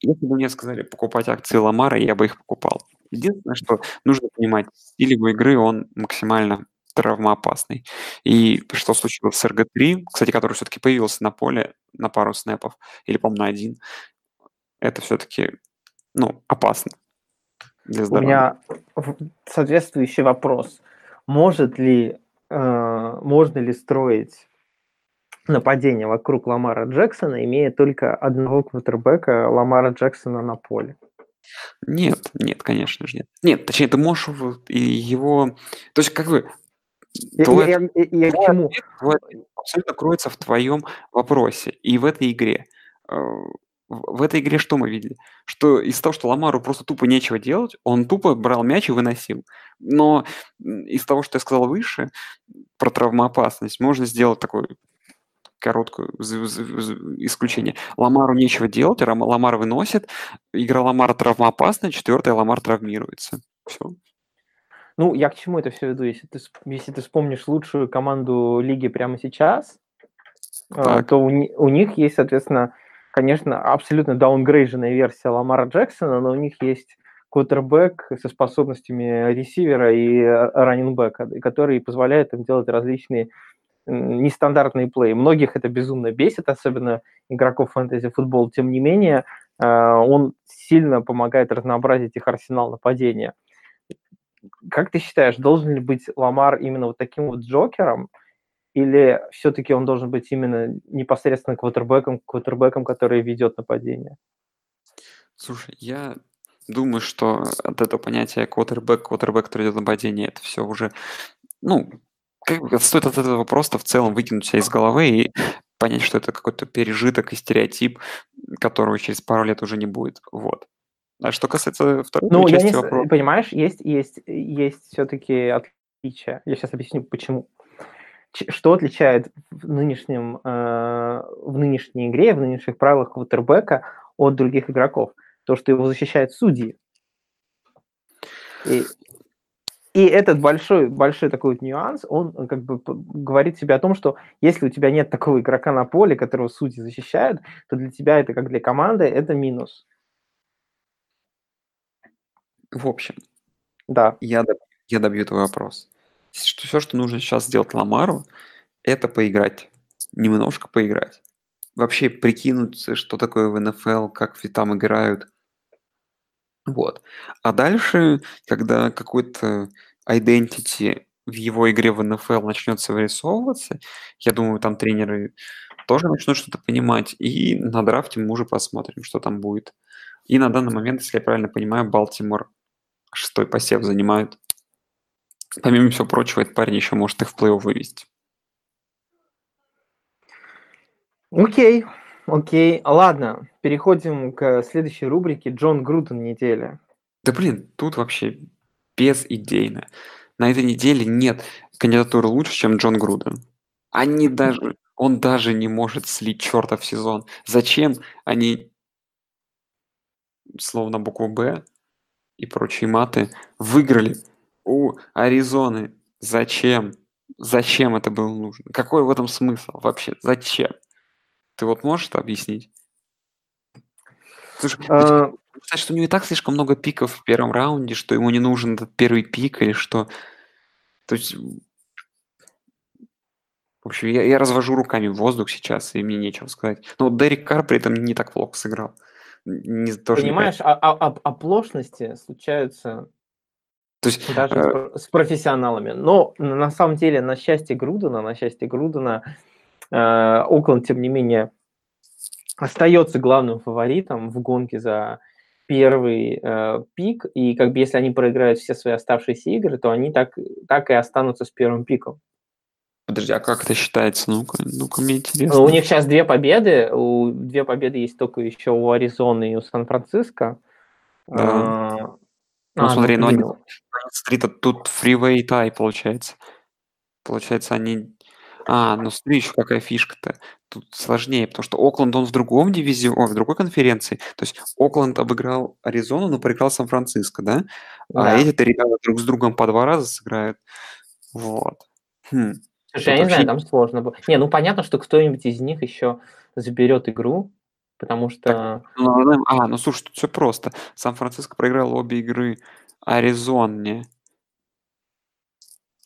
если бы мне сказали покупать акции Ламара, я бы их покупал. Единственное, что нужно понимать, стиль его игры, он максимально травмоопасный. И что случилось с РГ-3, кстати, который все-таки появился на поле на пару снэпов, или, по-моему, на один, это все-таки, опасно для здоровья. У меня соответствующий вопрос. Может ли можно ли строить нападение вокруг Ламара Джексона, имея только одного квотербека Ламара Джексона на поле? Нет, конечно же нет. Нет, точнее, ты можешь его... То есть, как бы... Я к чему? Абсолютно кроется в твоем вопросе и в этой игре. В этой игре что мы видели? Что из-за того, что Ламару просто тупо нечего делать, он тупо брал мяч и выносил. Но из того, что я сказал выше, про травмоопасность, можно сделать такое короткое исключение. Ламару нечего делать, Ламар выносит, игра Ламара травмоопасная, четвертая Ламар травмируется. Все. Ну, я к чему это все веду? Если ты вспомнишь лучшую команду лиги прямо сейчас, то у них есть, соответственно, конечно, абсолютно даунгрейженная версия Ламара Джексона, но у них есть квотербэк со способностями ресивера и раннингбэка, который позволяет им делать различные нестандартные плей. Многих это безумно бесит, особенно игроков фэнтези-футбола. Тем не менее, он сильно помогает разнообразить их арсенал нападения. Как ты считаешь, должен ли быть Ламар именно вот таким вот джокером? Или все-таки он должен быть именно непосредственно квотербэком, который ведет нападение? Слушай, я думаю, что от этого понятия квотербэк, который ведет нападение, это все уже... Ну, как, стоит от этого просто в целом выкинуть себя из головы и понять, что это какой-то пережиток и стереотип, которого через пару лет уже не будет. Вот. А что касается второй части вопроса... Понимаешь, есть все-таки отличия. Я сейчас объясню, почему. Что отличает в нынешней игре, в нынешних правилах квотербека от других игроков? То, что его защищают судьи. И этот большой такой вот нюанс, он как бы говорит тебе о том, что если у тебя нет такого игрока на поле, которого судьи защищают, то для тебя это, как для команды, это минус. В общем, да. Я добью твой вопрос. Все, что нужно сейчас сделать Ламару, это поиграть. Немножко поиграть. Вообще прикинуться, что такое в НФЛ, как там играют. Вот. А дальше, когда какой-то identity в его игре в НФЛ начнется вырисовываться, я думаю, там тренеры тоже начнут что-то понимать. И на драфте мы уже посмотрим, что там будет. И на данный момент, если я правильно понимаю, Балтимор 6-й посев занимают. Помимо всего прочего, этот парень еще может их в плей-офф вывести. Окей. Ладно, переходим к следующей рубрике «Джон Груден недели». Да блин, тут вообще безидейно. На этой неделе нет кандидатуры лучше, чем Джон Груден. Он даже не может слить чертов сезон. Зачем они, словно букву «Б» и прочие маты, выиграли у Аризоны? Зачем? Зачем это было нужно? Какой в этом смысл вообще? Зачем? Ты вот можешь это объяснить? Слушай, кстати, что у него и так слишком много пиков в первом раунде, что ему не нужен этот первый пик или что. То есть... В общем, я развожу руками в воздух сейчас, и мне нечего сказать. Но вот Дерек Карр при этом не так плохо сыграл. Понимаешь, оплошности случаются... То есть, даже с профессионалами. Но на самом деле, на счастье Грудена, Окленд, тем не менее, остается главным фаворитом в гонке за первый пик. И как бы если они проиграют все свои оставшиеся игры, то они так и останутся с первым пиком. Подожди, а как это считается? Ну-ка, мне интересно. У них сейчас две победы. Две победы есть только еще у Аризоны и у Сан-Франциско. Да. Смотри, ну они тут фривей тай, получается. Получается, они... ну смотри, еще какая фишка-то. Тут сложнее, потому что Окленд, он в другом дивизионе, в другой конференции. То есть Окленд обыграл Аризону, но проиграл Сан-Франциско, да? А эти-то ребята друг с другом по два раза сыграют. Вот. Слушай, я не знаю, там сложно было. Не, ну понятно, что кто-нибудь из них еще заберет игру. Потому что... Ну слушай, тут все просто. Сан-Франциско проиграл обе игры Аризоне.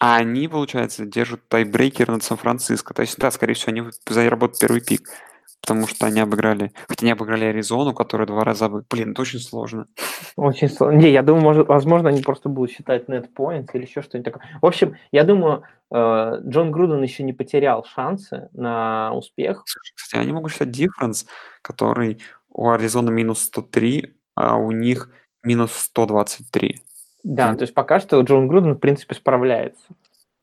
А они, получается, держат тайбрейкер над Сан-Франциско. То есть, да, скорее всего, они заработают первый пик. потому что они обыграли, хотя не обыграли Аризону, которая два раза обыграла. Блин, это очень сложно. Очень сложно. Не, я думаю, может, возможно, они просто будут считать net points или еще что-нибудь такое. В общем, я думаю, Джон Груден еще не потерял шансы на успех. Кстати, они могут считать difference, который у Аризоны минус 103, а у них минус 123. Да, то есть пока что Джон Груден, в принципе, справляется.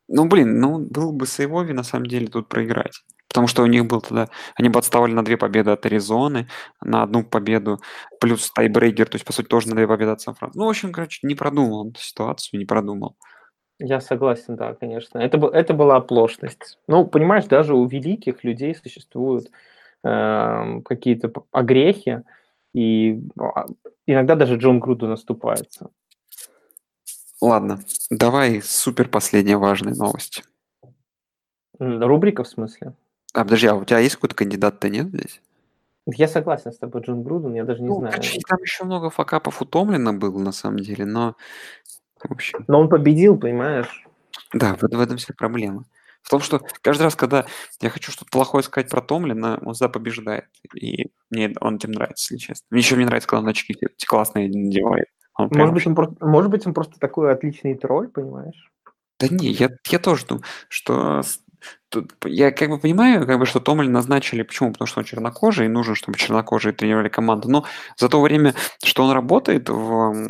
Ну, блин, ну, было бы сейвови, на самом деле, тут проиграть. Потому что у них был тогда... Они бы отставали на 2 победы от Аризоны, на 1 победу, плюс тайбрейкер, то есть, по сути, тоже на 2 победы от Сан-Франциско. Ну, в общем, короче, не продумал эту ситуацию, не продумал. Я согласен, да, конечно. Это была оплошность. Ну, понимаешь, даже у великих людей существуют какие-то огрехи, и иногда даже Джон Груду наступается. Ладно, давай супер последняя важная новость. Рубрика, в смысле? А, подожди, а у тебя есть какой-то кандидат-то нет здесь? Я согласен с тобой, Джон Груден, я даже не знаю. Там еще много факапов у Томлина было, на самом деле, но... В общем... Но он победил, понимаешь? Да, в этом вся проблема. В том, что каждый раз, когда я хочу что-то плохое сказать про Томлина, он всегда побеждает. И мне он этим нравится, если честно. Мне еще не нравится, когда он очки классные надевает. Может быть, он просто такой отличный тролль, понимаешь? Да не, я тоже думаю, что... Тут я как бы понимаю, как бы, что Томлин назначили. Почему? Потому что он чернокожий, и нужно, чтобы чернокожие тренировали команду. Но за то время, что он работает в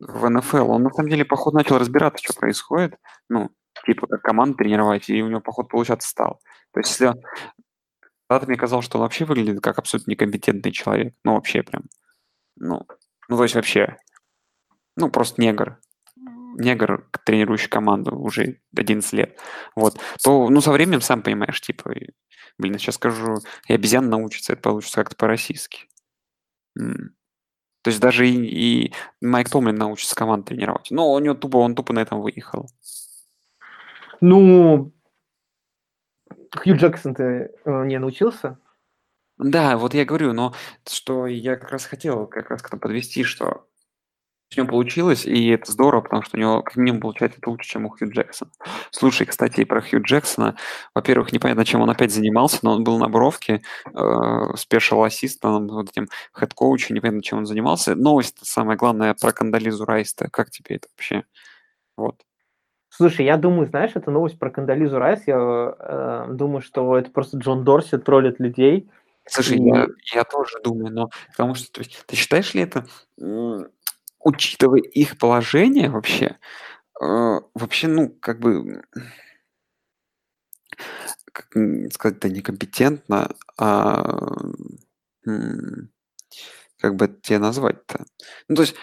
НФЛ, он на самом деле, походу, начал разбираться, что происходит. Ну, типа, как команду тренировать, и у него, походу, получаться стал. То есть, если он... Когда-то мне казалось, что он вообще выглядит как абсолютно некомпетентный человек. Ну, вообще прям. Ну то есть вообще... Ну, просто негр. Негр, тренирующий команду уже 11 лет. Вот. То, ну, со временем, сам понимаешь, типа, блин, сейчас скажу, и обезьян научится, это получится как-то по-российски. То есть даже и Майк Томлин научится команду тренировать. Но у него он тупо на этом выехал. Ну, Хью Джексон-то не научился? Да, вот я говорю, но что я как раз хотел к этому подвести, что у него получилось, и это здорово, потому что у него, как минимум, получается это лучше, чем у Хью Джексона. Слушай, кстати, про Хью Джексона. Во-первых, непонятно, чем он опять занимался, но он был на бровке, спешл ассистантом, вот этим хед-коучем, непонятно, чем он занимался. Новость, самое главное, про Кондолизу Райс-то. Как тебе это вообще? Вот. Слушай, я думаю, знаешь, эта новость про Кондолизу Райс, я думаю, что это просто Джон Дорси троллит людей. Слушай, я тоже думаю, но потому что, то есть, ты считаешь ли это... Учитывая их положение вообще, ну, как бы, как сказать-то, некомпетентно, как бы это тебе назвать-то? Ну, то есть,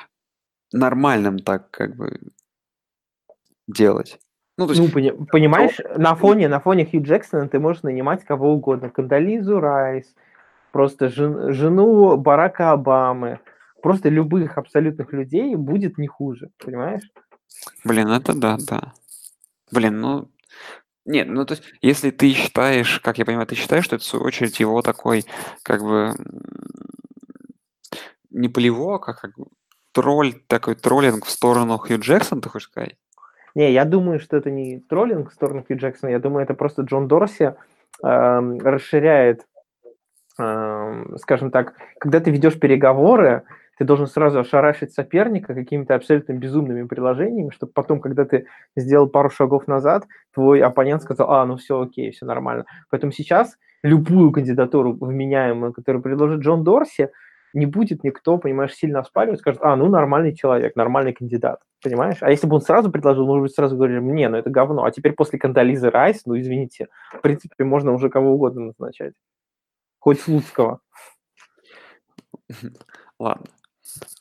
нормальным так, как бы, делать. Ну, то есть, понимаешь, на фоне Хью Джексона ты можешь нанимать кого угодно. Кондолизу Райс, просто жену Барака Обамы. Просто любых абсолютных людей будет не хуже, понимаешь? Блин, это да. Блин, ну... Нет, ну то есть, если ты считаешь, как я понимаю, ты считаешь, что это, в свою очередь, его такой, как бы, не плевок, а как бы тролль, такой троллинг в сторону Хью Джексона, ты хочешь сказать? Не, я думаю, что это не троллинг в сторону Хью Джексона, я думаю, это просто Джон Дорси расширяет, скажем так, когда ты ведешь переговоры, ты должен сразу ошарашить соперника какими-то абсолютно безумными приложениями, чтобы потом, когда ты сделал пару шагов назад, твой оппонент сказал: а, ну все окей, все нормально. Поэтому сейчас любую кандидатуру вменяемую, которую предложит Джон Дорси, не будет никто, понимаешь, сильно оспаривать, скажет: а, ну нормальный человек, нормальный кандидат, понимаешь? А если бы он сразу предложил, может быть, сразу говорили: не, ну это говно, а теперь после Кондолизы Райс, ну извините, в принципе, можно уже кого угодно назначать. Хоть Слуцкого. Ладно.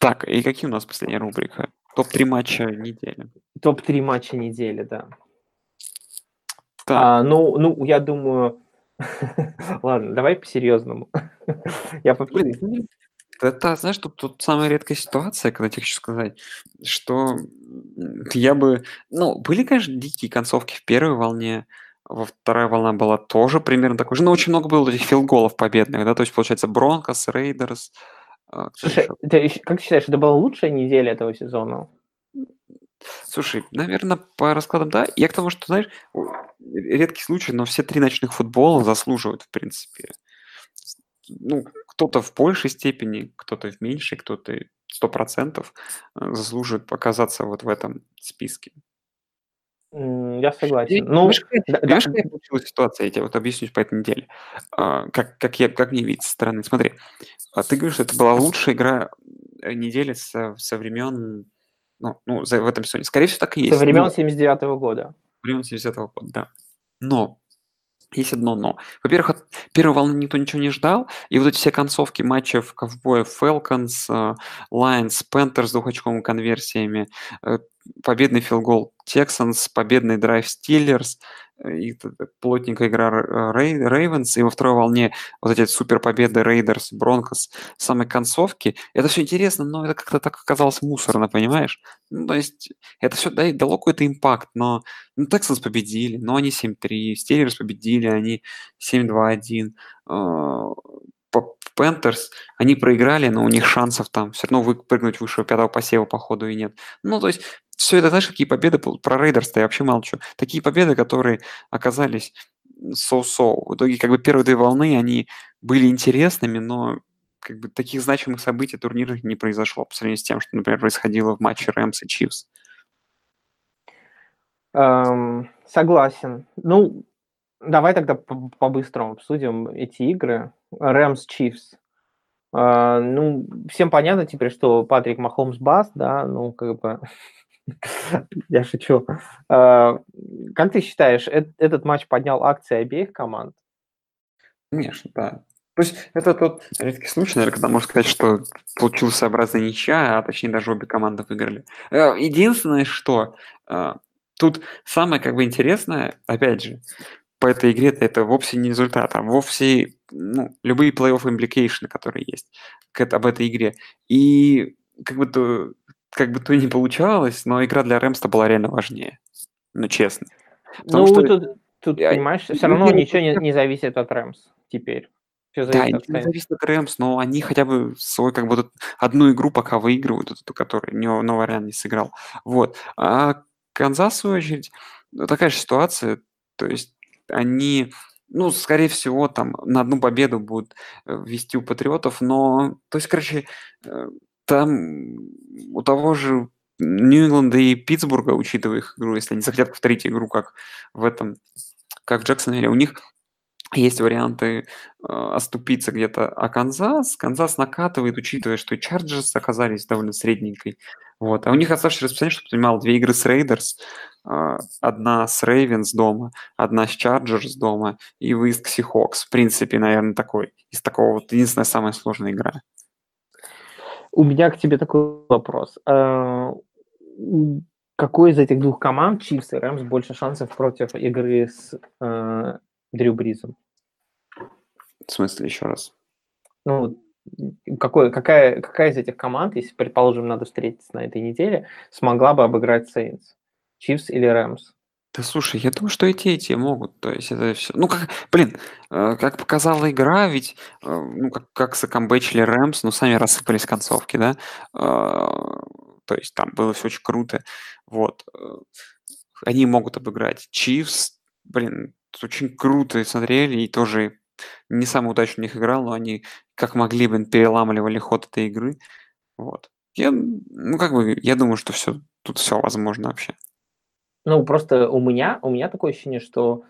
Так, и какие у нас последняя рубрика? Топ-3 матча недели. Топ-3 матча недели, да. Так. Ну, я думаю... Ладно, давай по-серьезному. Я попробую. Это, знаешь, тут самая редкая ситуация, когда тебе хочу сказать, что я бы... Ну, были, конечно, дикие концовки в первой волне, во вторая волна была тоже примерно такой же, но очень много было этих филголов победных, да, то есть, получается, Бронкос, Рейдерс. Слушай, как ты считаешь, это была лучшая неделя этого сезона? Слушай, наверное, по раскладам, да. Я к тому, что, знаешь, редкий случай, но все 3 ночных футбола заслуживают, в принципе, ну, кто-то в большей степени, кто-то в меньшей, кто-то 100% заслуживает показаться вот в этом списке. Я согласен. Знаешь, какая получилась ситуация? Я тебе вот объясню по этой неделе. Как мне видится со стороны. Смотри, ты говоришь, что это была лучшая игра недели со времен... Ну, в этом сезоне. Скорее всего, так и есть. Со времен 79-го года. Со времен 79-го года, да. Но... Есть одно но. Во-первых, от первой волны никто ничего не ждал, и вот эти все концовки матчев ковбоев, Фелконс, Лайонс, Пентерс с двухочковыми конверсиями, победный филгол Тексанс, победный драйв Стиллерс, плотненькая игра Рейвенс, и во второй волне вот эти суперпобеды Рейдерс, Бронкос, самые концовки. Это все интересно, но это как-то так оказалось мусорно, понимаешь? Ну, то есть это все дало какой-то импакт, но Тексанс победили, но они 7-3, Стиллерс победили, они 7-2-1, Пентерс, они проиграли, но у них шансов там все равно выпрыгнуть выше 5-го посева, походу, и нет. Ну, то есть, все это, знаешь, какие победы, про Рейдерс-то я вообще молчу, такие победы, которые оказались соу-соу. В итоге, как бы, первые две волны, они были интересными, но, как бы, таких значимых событий турниров не произошло по сравнению с тем, что, например, происходило в матче Рэмс и Чивс. Согласен. Ну, давай тогда по-быстрому обсудим эти игры. Рэмс, Чифс. Ну, всем понятно теперь, что Патрик Махомс бас, да, ну, как бы, я шучу. Как ты считаешь, этот матч поднял акции обеих команд? Конечно, да. То есть это тот редкий случай, наверное, когда можно сказать, что получилась образная ничья, а точнее даже обе команды выиграли. Единственное, что тут самое, как бы, интересное, опять же, по этой игре это вовсе не результат, а вовсе любые плей-офф импликейшны, которые есть об этой игре. И как бы то ни получалось, но игра для Рэмс-то была реально важнее. Ну, честно. Потому что... тут понимаешь, все равно ничего не зависит от Рэмс теперь. Да, не зависит от Рэмс, но они хотя бы свой, как бы, одну игру пока выигрывают, эту, которую Новый Орлеан не сыграл. Вот. А Канзас, в свою очередь, такая же ситуация, то есть они, скорее всего, там на одну победу будут вести у Патриотов, но, то есть, короче, там у того же Нью-Ингланда и Питтсбурга, учитывая их игру, если они захотят повторить игру, как в Джексонвилле, у них есть варианты оступиться где-то, а Канзас накатывает, учитывая, что и Чарджерс оказались довольно средненькой. Вот. А у них оставшееся расписание, чтобы ты понимал, две игры с Рейдерс, одна с Рейвенс дома, одна с Чарджерс дома и выезд к Сихокс. В принципе, наверное, такой, из такого вот единственная самая сложная игра. У меня к тебе такой вопрос. Какой из этих двух команд, Чифс и Рэмс, больше шансов против игры с Дрю Бризом? В смысле, еще раз? Какая из этих команд, если, предположим, надо встретиться на этой неделе, смогла бы обыграть Сейнс? Чифс или Рэмс? Да слушай, я думаю, что и те, могут. То есть это все... как показала игра, ведь, как закомбэчили Рэмс, сами рассыпались концовки, да? То есть там было все очень круто. Вот. Они могут обыграть. Чифс, очень круто смотрели и тоже... Не самый удачный у них играл, но они как могли бы переламывали ход этой игры. Вот. Я думаю, что все, тут все возможно вообще. Просто у меня такое ощущение, что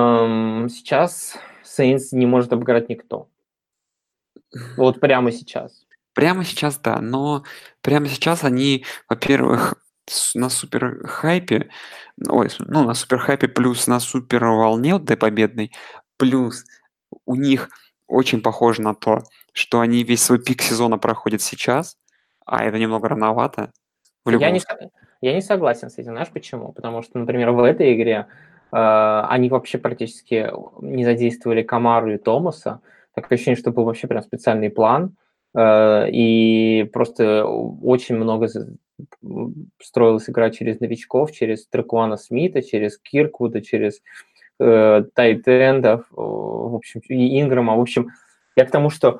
сейчас Saints не может обыграть никто. Вот прямо сейчас. Прямо сейчас, да. Но прямо сейчас они, во-первых, на суперхайпе плюс на суперволне вот этой победной, плюс у них очень похоже на то, что они весь свой пик сезона проходят сейчас, а это немного рановато. Я не согласен с этим. Знаешь почему? Потому что, например, в этой игре они вообще практически не задействовали Камару и Томаса. Такое ощущение, что был вообще прям специальный план. И просто очень много строилась игра через новичков, через Трекуана Смита, через Кирквуда, через тайтендов, в общем, и Инграма. В общем, я к тому, что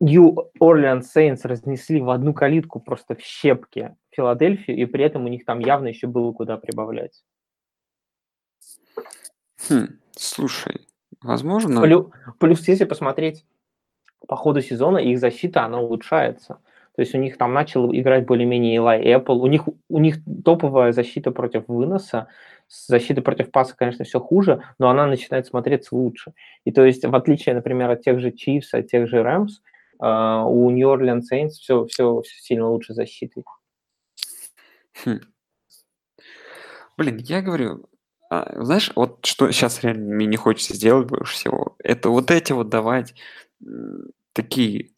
New Orleans Saints разнесли в одну калитку просто в щепки Филадельфию, и при этом у них там явно еще было куда прибавлять. Слушай, Возможно. Плюс, если посмотреть по ходу сезона, их защита, она улучшается. То есть у них там начал играть более-менее Элай Эппл. У них топовая защита против выноса. Защита против паса, конечно, все хуже, но она начинает смотреться лучше. И то есть в отличие, например, от тех же Chiefs, от тех же Рэмс, у New Orleans Saints все сильно лучше защиты. Блин, я говорю, знаешь, вот что сейчас реально мне не хочется сделать больше всего, это вот эти вот давать такие,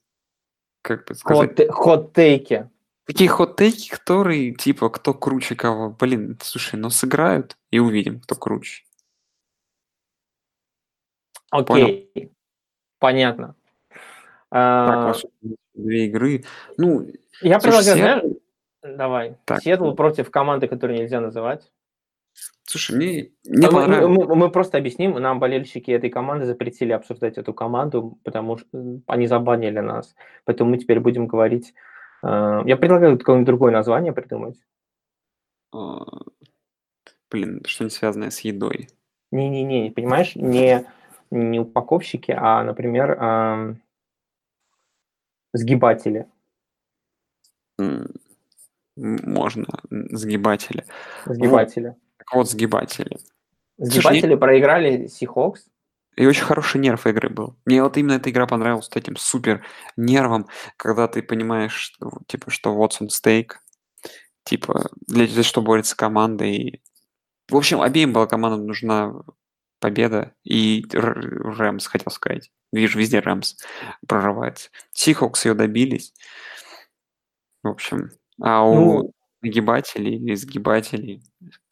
как бы сказать... Хот-тейки. Такие хот-тейки, которые, типа, кто круче кого. Блин, слушай, ну сыграют и увидим, кто круче. Окей. Понял? Понятно. Так, ваши две игры. Ну, я предлагаю, знаешь... Давай. Сиэтл против команды, которую нельзя называть. Слушай, мне понравилось. Мы просто объясним, нам болельщики этой команды запретили обсуждать эту команду, потому что они забанили нас. Поэтому мы теперь будем говорить... Я предлагаю какое-нибудь другое название придумать. Блин, что-нибудь связанное с едой. Не-не-не, понимаешь, не упаковщики, а, например, сгибатели. Можно, сгибатели. Сгибатели. Вот сгибатели. Сгибатели. Слушай, проиграли Seahawks. И очень хороший нерв игры был. Мне вот именно эта игра понравилась таким супер нервом, когда ты понимаешь, типа, что what's on stake, типа, за что борется команда. И... В общем, обеим была командам нужна победа. И Рэмс, хотел сказать. Вижу, везде Рэмс прорывается. Сихокс ее добились. В общем, а у нагибателей или сгибателей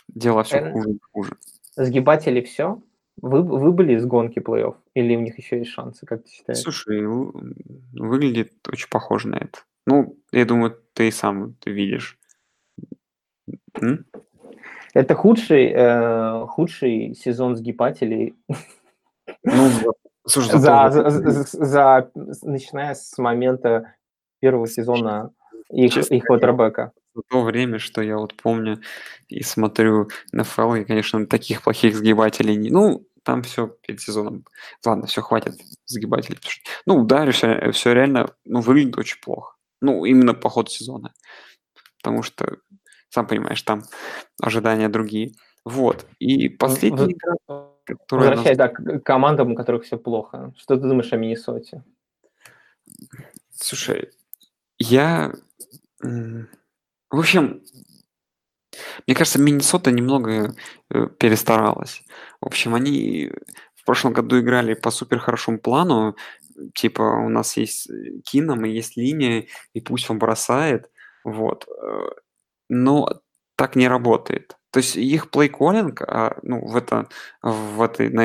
дела все хуже и хуже. Сгибатели все? Вы были из гонки плей-офф? Или у них еще есть шансы, как ты считаешь? Слушай, выглядит очень похоже на это. Ну, я думаю, ты сам видишь. Это худший сезон сгибателей. Ну, слушай, начиная с момента первого сезона их квотербэка. В то время, что я вот помню и смотрю НФЛ, и, конечно, таких плохих сгибателей не... Ну, там все перед сезоном... Ладно, все, хватит сгибателей. Ну, да, все реально выглядит очень плохо. Ну, именно по ходу сезона. Потому что, сам понимаешь, там ожидания другие. Вот. И последняя игра, которая... Возвращаясь, да, к командам, у которых все плохо. Что ты думаешь о Миннесоте? Слушай, я... В общем, мне кажется, Миннесота немного перестаралась. В общем, они в прошлом году играли по супер хорошему плану. Типа, у нас есть Кином и есть линия, и пусть он бросает. Вот. Но так не работает. То есть их плей-коллинг, на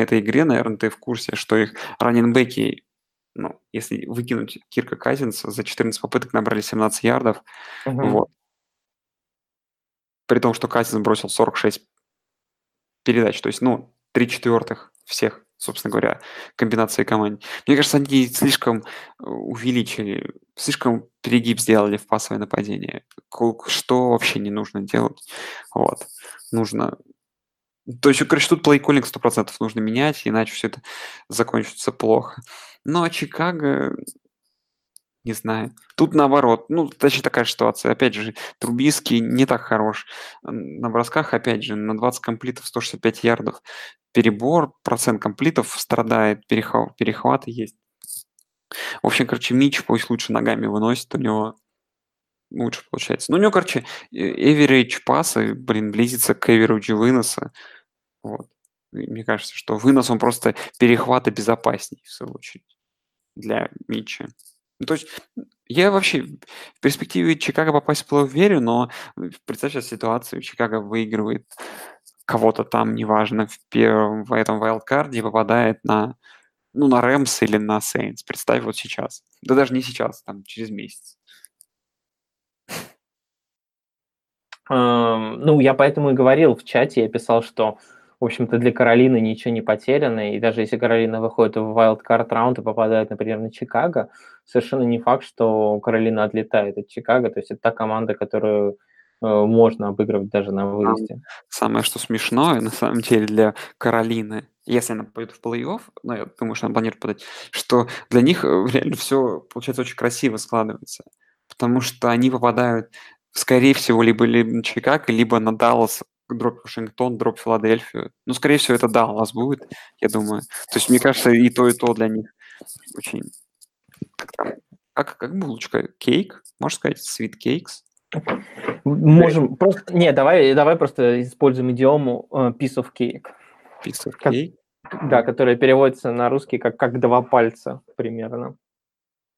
этой игре, наверное, ты в курсе, что их раннинбеки, если выкинуть Кирка Казинса, за 14 попыток набрали 17 ярдов. Uh-huh. Вот. При том, что Казин бросил 46 передач. То есть, 3/4 всех, собственно говоря, комбинаций команд. Мне кажется, они слишком увеличили, слишком перегиб сделали в пассовое нападение. Что вообще не нужно делать? Вот. Нужно... То есть, короче, тут плей-коллинг 100% нужно менять, иначе все это закончится плохо. Ну, а Чикаго... Не знаю. Тут наоборот. Точнее, такая ситуация. Опять же, Трубиский не так хорош. На бросках, опять же, на 20 комплитов 165 ярдов перебор. Процент комплитов страдает. Перехваты есть. В общем, короче, Мич пусть лучше ногами выносит. У него лучше получается. У него, короче, эверидж паса, близится к эвериджу выноса. Вот. И мне кажется, что вынос, он просто перехвата безопаснее, в свою очередь, для Мича. То есть я вообще в перспективе Чикаго попасть в плей-офф верю, но представь сейчас ситуацию, Чикаго выигрывает кого-то там, неважно, в этом вайлдкарде и попадает на Рэмс или на Сейнс. Представь вот сейчас. Да даже не сейчас, там через месяц. Я поэтому и говорил в чате, я писал, что, в общем-то, для Каролины ничего не потеряно, и даже если Каролина выходит в вайлдкард раунд и попадает, например, на Чикаго, совершенно не факт, что Каролина отлетает от Чикаго, то есть это та команда, которую можно обыгрывать даже на выезде. Самое, что смешное, на самом деле, для Каролины, если она пойдет в плей-офф, но я думаю, что она планирует подать, что для них реально все, получается, очень красиво складывается. Потому что они попадают, скорее всего, либо на Чикаго, либо на Даллас, дробь Вашингтон, дробь Филадельфию. Ну, скорее всего, это Даллас будет, я думаю. То есть, мне кажется, и то для них очень... Как булочка? Кейк? Можешь сказать, sweet cakes? Можем. Просто... Не, давай просто используем идиому piece of cake. Piece of cake? Да, которая переводится на русский как «два пальца» примерно.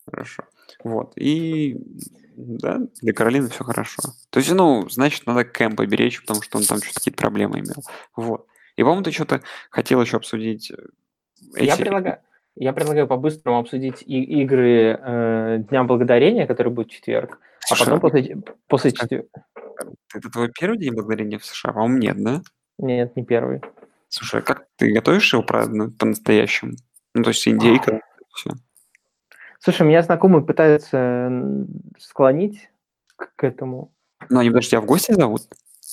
Хорошо. Вот. И да, для Каролины все хорошо. То есть, ну, значит, надо Кэмпа беречь, потому что он там что-то какие-то проблемы имел. Вот. И, по-моему, ты что-то хотел еще обсудить. Я предлагаю по-быстрому обсудить игры Дня Благодарения, который будет в четверг, а потом после четверга. Это твой первый День Благодарения в США? По-моему, нет, да? Нет, не первый. Слушай, а как ты готовишь его праздновать по-настоящему? Ну, то есть индейка, все. Слушай, меня знакомые пытаются склонить к этому. Ну, они даже тебя в гости зовут?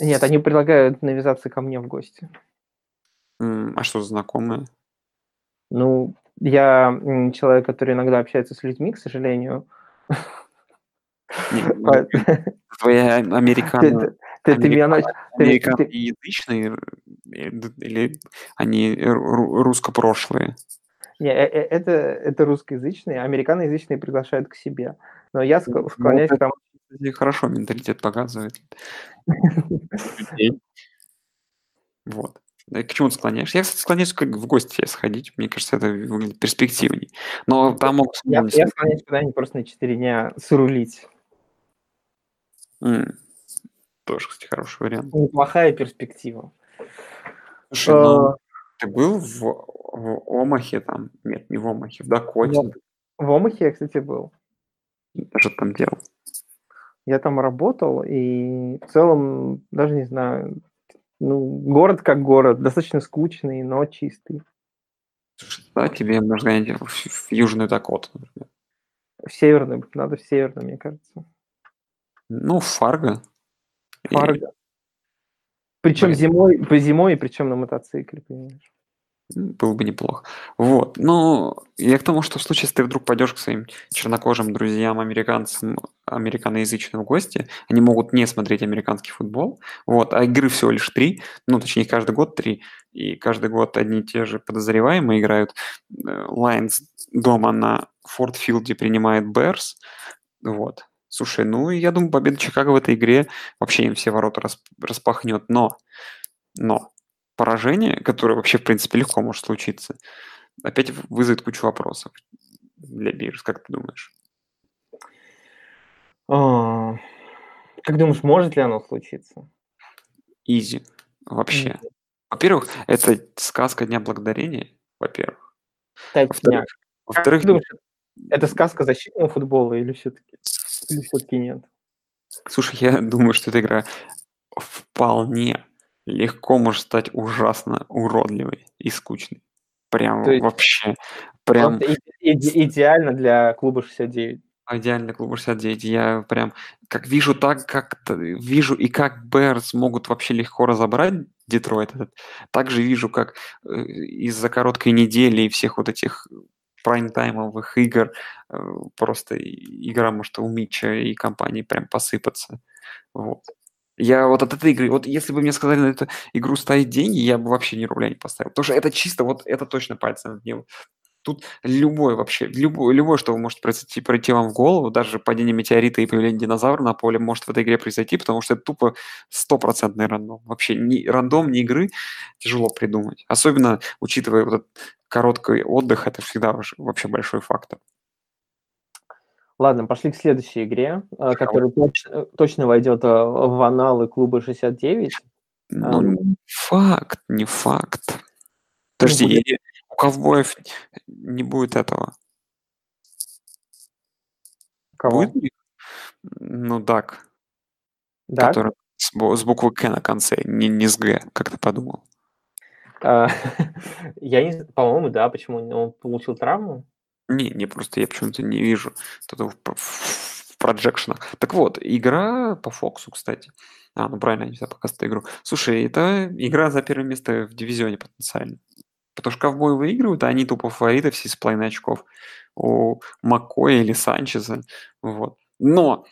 Нет, они предлагают навязаться ко мне в гости. А что за знакомые? Ну, я человек, который иногда общается с людьми, к сожалению. Твоя американка. Американцы язычные или они русско-прошлые? Нет, это русскоязычные, американоязычные приглашают к себе. Но я склоняюсь к тому... Хорошо менталитет показывает. Вот. К чему ты склоняешься? Я, кстати, склоняюсь в гости сходить. Мне кажется, это выглядит перспективней. Но там могут... Я склоняюсь куда-нибудь просто на 4 дня срулить. Тоже, кстати, хороший вариант. Неплохая перспектива. Слушай, ну, ты был в Омахе там? Нет, не в Омахе, в Дакоте. Нет. В Омахе я, кстати, был. Что ты там делал? Я там работал, и в целом, даже не знаю... Ну, город как город, достаточно скучный, но чистый. Да, тебе можно гонять в Южную Дакоту, например. В Северную, надо в Северную, мне кажется. Ну, Фарго. Фарго. И... Причем зимой, причем на мотоцикле, понимаешь. Было бы неплохо. Вот, но я к тому, что в случае, если ты вдруг пойдешь к своим чернокожим друзьям, американцам, американоязычным в гости, они могут не смотреть американский футбол, вот, а игры всего лишь 3, ну, точнее, каждый год 3, и каждый год одни и те же подозреваемые играют. Lions дома на Форд-Филде принимает Bears, вот. Слушай, ну, я думаю, победа Чикаго в этой игре вообще им все ворота распахнет, но поражение, которое вообще, в принципе, легко может случиться, опять вызовет кучу вопросов для Бирс. Как ты думаешь? Как думаешь, может ли оно случиться? Изи. Вообще. Изи. Во-первых, это сказка Дня Благодарения, во-первых. Во-вторых, ты думаешь, это сказка защитного футбола или все-таки нет? Слушай, я думаю, что эта игра вполне легко может стать ужасно уродливой и скучной. Прям есть, вообще. Прям... Идеально для клуба 69. Идеально для клуба 69. Я прям как вижу так, как... Вижу и как Берс могут вообще легко разобрать Детройт этот. Также вижу, как из-за короткой недели и всех вот этих прайм-таймовых игр просто игра может у Митча и компании прям посыпаться. Вот. Я вот от этой игры, вот если бы мне сказали на эту игру ставить деньги, я бы вообще ни рубля не поставил. Потому что это чисто, вот это точно пальцем вниз. Тут любое, что может пройти вам в голову, даже падение метеорита и появление динозавра на поле может в этой игре произойти, потому что это тупо стопроцентный рандом. Вообще рандом ни игры тяжело придумать. Особенно учитывая вот этот короткий отдых, это всегда вообще большой фактор. Ладно, пошли к следующей игре, которая точно войдет в аналы клуба 69. Ну, не факт. Подожди, у ковбоев не будет этого. Кого? Будет? Ну, Дак. Да. Который с буквы К на конце, не с Г, как ты подумал. По-моему, да, почему он получил травму? Не, просто я почему-то не вижу этого в проджекшенах. Так вот, игра по Фоксу, кстати. Правильно, я не знаю, показывают игру. Слушай, это игра за первое место в дивизионе потенциально. Потому что ковбои выигрывают, а они тупо фавориты все с половиной очков у Маккоя или Санчеза. Вот. Но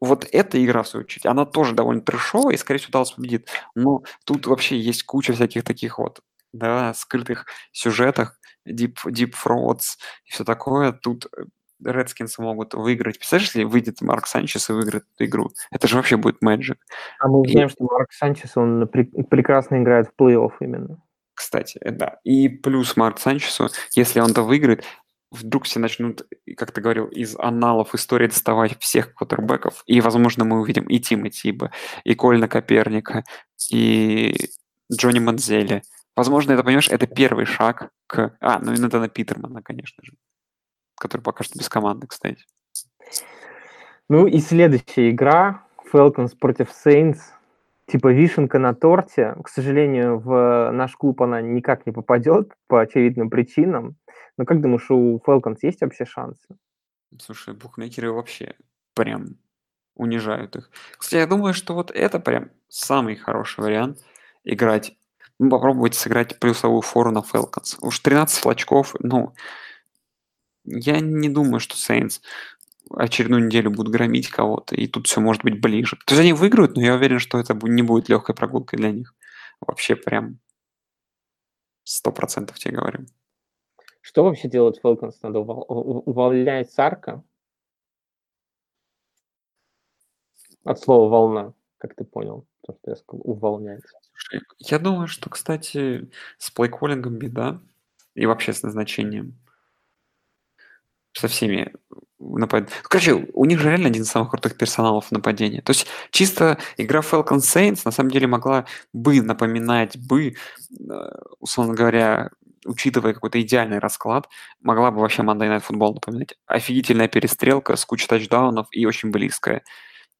вот эта игра, в свою очередь, она тоже довольно трэшовая, и, скорее всего, Даллас победит. Но тут вообще есть куча всяких таких вот, да, скрытых сюжетов, deep frauds и все такое. Тут Редскинсы могут выиграть. Представляешь, если выйдет Марк Санчес и выиграет эту игру? Это же вообще будет мэджик. А мы знаем, что Марк Санчес, он прекрасно играет в плей-офф именно. Кстати, да. И плюс Марк Санчесу, если он-то выиграет, вдруг все начнут, как ты говорил, из аналов истории доставать всех квотербеков, и, возможно, мы увидим и Тима Тиба, и Колина Коперника, и Джонни Манзелли. Возможно, это, понимаешь, это первый шаг к... ну и Натана Питермана, конечно же, который пока что без команды, кстати. Ну и следующая игра, Falcons против Saints, типа вишенка на торте. К сожалению, в наш клуб она никак не попадет по очевидным причинам. Но как думаешь, у Falcons есть вообще шансы? Слушай, букмекеры вообще прям унижают их. Кстати, я думаю, что вот это прям самый хороший вариант играть. Ну, попробуйте сыграть плюсовую фору на Falcons. Уж 13 очков, ну... Я не думаю, что Saints очередную неделю будут громить кого-то, и тут все может быть ближе. То есть они выиграют, но я уверен, что это не будет легкой прогулкой для них. Вообще прям 100% тебе говорю. Что вообще делать Falcons? Надо увольнять Сарка? От слова «волна», как ты понял, то, что я сказал, увольняется. Я думаю, что, кстати, с плейколлингом беда и вообще с назначением. Со всеми нападениями. Короче, у них же реально один из самых крутых персоналов нападения. То есть чисто игра Falcons Saints на самом деле могла бы напоминать бы, условно говоря, учитывая какой-то идеальный расклад, могла бы вообще Monday Night Football напоминать. Офигительная перестрелка с кучей тачдаунов и очень близкая.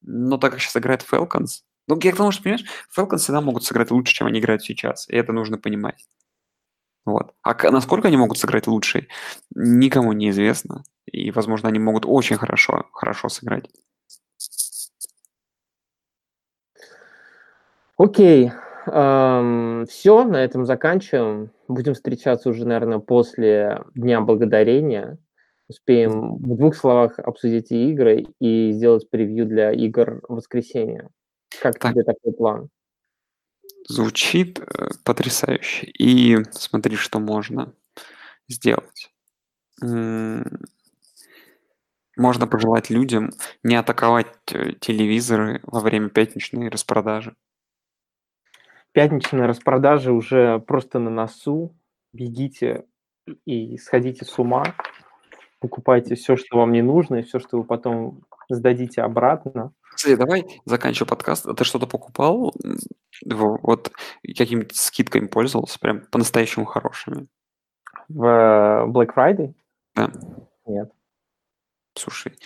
Но так как сейчас играет Falcons, ну, я к тому, что, понимаешь, Falcons всегда могут сыграть лучше, чем они играют сейчас. И это нужно понимать. Вот. А насколько они могут сыграть лучше, никому не известно. И, возможно, они могут очень хорошо сыграть. Окей. Все, на этом заканчиваем. Будем встречаться уже, наверное, после Дня Благодарения. Успеем в двух словах обсудить и игры, и сделать превью для игр воскресенья. Как тебе такой план? Звучит потрясающе. И смотри, что можно сделать. Можно пожелать людям не атаковать телевизоры во время пятничной распродажи. Пятничная распродажа уже просто на носу. Бегите и сходите с ума. Покупайте все, что вам не нужно, и все, что вы потом сдадите обратно. Кстати, давай заканчиваю подкаст. Ты что-то покупал? Вот какими-то скидками пользовался? Прям по-настоящему хорошими. В Black Friday? Да. Нет. Слушай,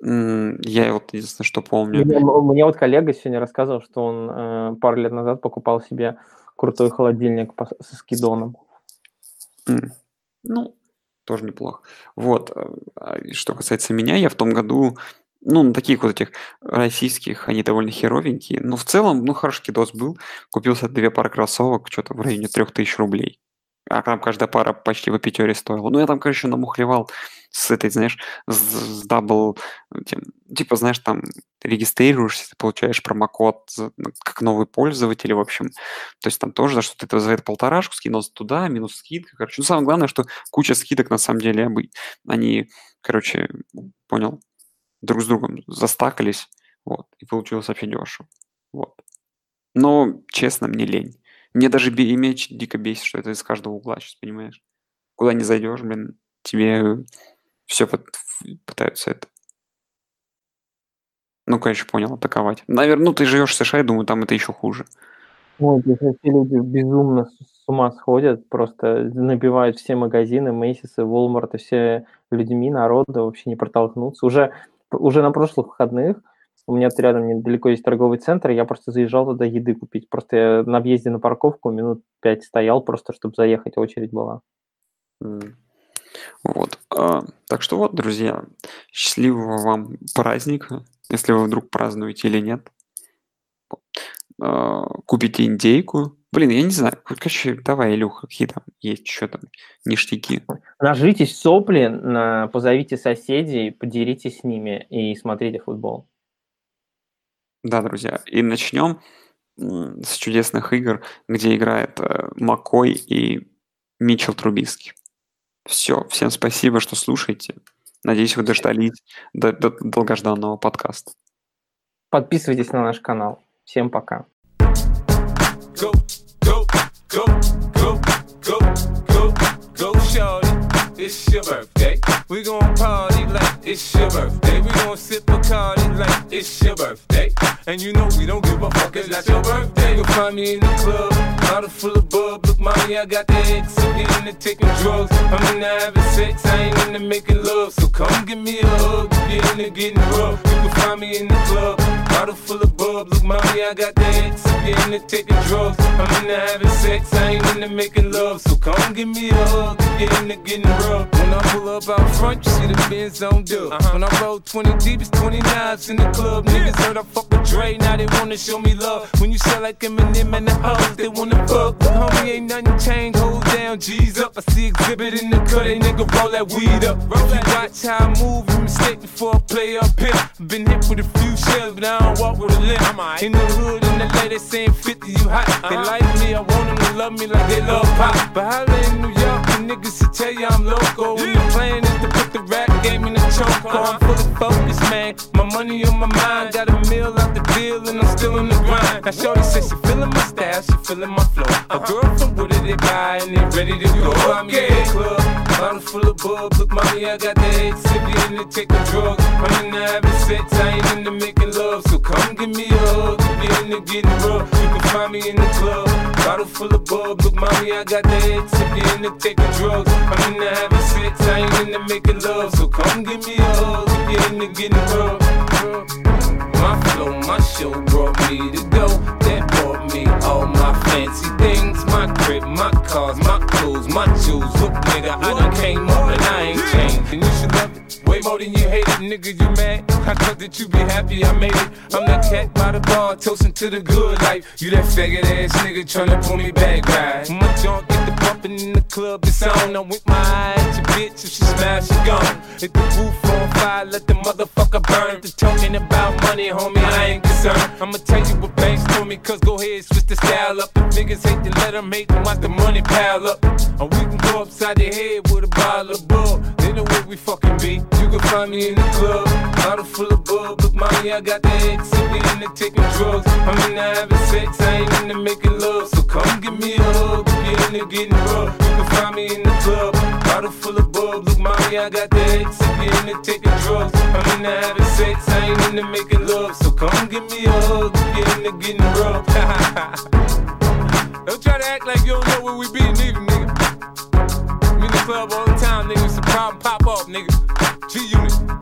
я вот единственное, что помню... Мне вот коллега сегодня рассказывал, что он пару лет назад покупал себе крутой холодильник со скидоном. Ну, тоже неплохо. Вот. Что касается меня, я в том году... Ну, на таких вот этих российских, они довольно херовенькие. Но в целом, ну, хороший кидос был. Купился 2 пары кроссовок, что-то в районе 3000 рублей. А там каждая пара почти в пятере стоила. Ну, я там, короче, намухлевал с этой, знаешь, с дабл... Типа, знаешь, там регистрируешься, ты получаешь промокод как новый пользователь, в общем. То есть там тоже за что-то это вызывает 1,5 скинулся туда, минус скидка, короче. Ну, самое главное, что куча скидок, на самом деле, они, короче, понял... друг с другом застакались, вот, и получилось вообще дешево, вот. Но, честно, мне лень. Мне даже меч дико бесит, что это из каждого угла, сейчас, понимаешь? Куда не зайдешь, блин, тебе все пытаются это... Ну, конечно, понял, атаковать. Наверное, ну, ты живешь в США, я думаю, там это еще хуже. Ну, эти люди безумно с ума сходят, просто набивают все магазины, Мейсисы, Walmart, и все людьми, народу вообще не протолкнуться. Уже на прошлых выходных, у меня тут рядом недалеко есть торговый центр, я просто заезжал туда еды купить. Просто я на въезде на парковку минут 5 стоял, просто чтобы заехать, очередь была. Вот. Так что вот, друзья, счастливого вам праздника, если вы вдруг празднуете или нет. Купите индейку, Блин, я не знаю. Короче, давай, Илюха, какие там есть еще там ништяки. Нажритесь сопли, позовите соседей, подеритесь с ними и смотрите футбол. Да, друзья. И начнем с чудесных игр, где играет Маккой и Митчелл Трубиски. Все. Всем спасибо, что слушаете. Надеюсь, вы дождались до долгожданного подкаста. Подписывайтесь на наш канал. Всем пока. Go, go, go, go, go, go, go, shorty. It's your birthday. We gon' party like it's your birthday. We gon' sip Bacardi like it's your birthday. And you know we don't give a fuck, it's not your birthday. You'll find me in the club, bottle full of bub. Look, mommy, I got the ex, I'm getting into taking drugs. I'm into having sex, I ain't into making love. So come give me a hug, you get into getting rough. You can find me in the club, bottle full of bub. Look, mommy, I got the ex, I'm getting into taking drugs. I'm into having sex, I ain't into making love. So come give me a hug, you get into getting rough. When I pull up out front, you see the Benz on dub. When I roll 20 deep, it's 29s in the club. Niggas heard I fuck with Dre, now they wanna show me love. When you sell like Eminem and the hoes, they wanna fuck. Homie, ain't nothing changed, hold down, G's up. I see exhibit in the cut, they nigga roll that weed up. You watch how I move, you mistake before I play up here. Been hit with a few shells, but I don't walk with a limp. In the hood, in the lady saying 50, you hot. They like me, I want them to love me like they love pop. But holla in New York, the niggas to tell you I'm low. Go. Yeah. The plan is to put the rap game in the choke. I'm fully focused, man. My money on my mind. Got a meal out the deal and I'm still in the grind. Now shorty says she feeling my style, she feeling my flow. A girl from Woody, they buy and they ready to go. I'm in the club, bottle full of bub. Look, mommy, I got the head sippy in the taking drugs. I'm in the having sex, I ain't into making love. So come give me a hug, you in the getting rough. You can find me in the club, bottle full of bub. Look, mommy, I got the head sippy in the taking drugs. I'm in the having sex, I ain't into making love, so come give me a hug if you're into getting rough. My flow, my show brought me to go. That brought me all my fancy things. My crib, my cars, my clothes, my shoes. Look, nigga, I done came up and I ain't changed. And you should love it way more than you hate it. Nigga, you mad? I thought that you be happy, I made it. I'm that cat by the bar, toasting to the good life. You that faggot ass nigga tryna pull me back, right? My junk get the bumpin' in the club, it's on. I'm with my eyes, your bitch, if she smash, she gone. If the roof on fire, let the motherfucker burn. They're talking about money, homie, I ain't concerned. I'ma tell you what banks for me, cause go ahead, switch the style up. If niggas hate to let them hate, them watch the money pile up. Or we can go upside their head with a bottle of bull. They know where we fucking be. You can find me in the club, bottle full of bub. Look, mommy, I got the ex, I'm into taking drugs. I'm into having sex, I ain't into making love. So come give me a hug, if you're into getting rough. You can find me in the club, bottle full of bub. Look, mommy, I got the ex, I'm into taking drugs. I'm into having sex, I ain't into making love. So come give me a hug, if you're into getting rough. Don't try to act like you don't know where we be, nigga. I'm in the club all the time, nigga. It's a problem, pop off, nigga. G-Unit.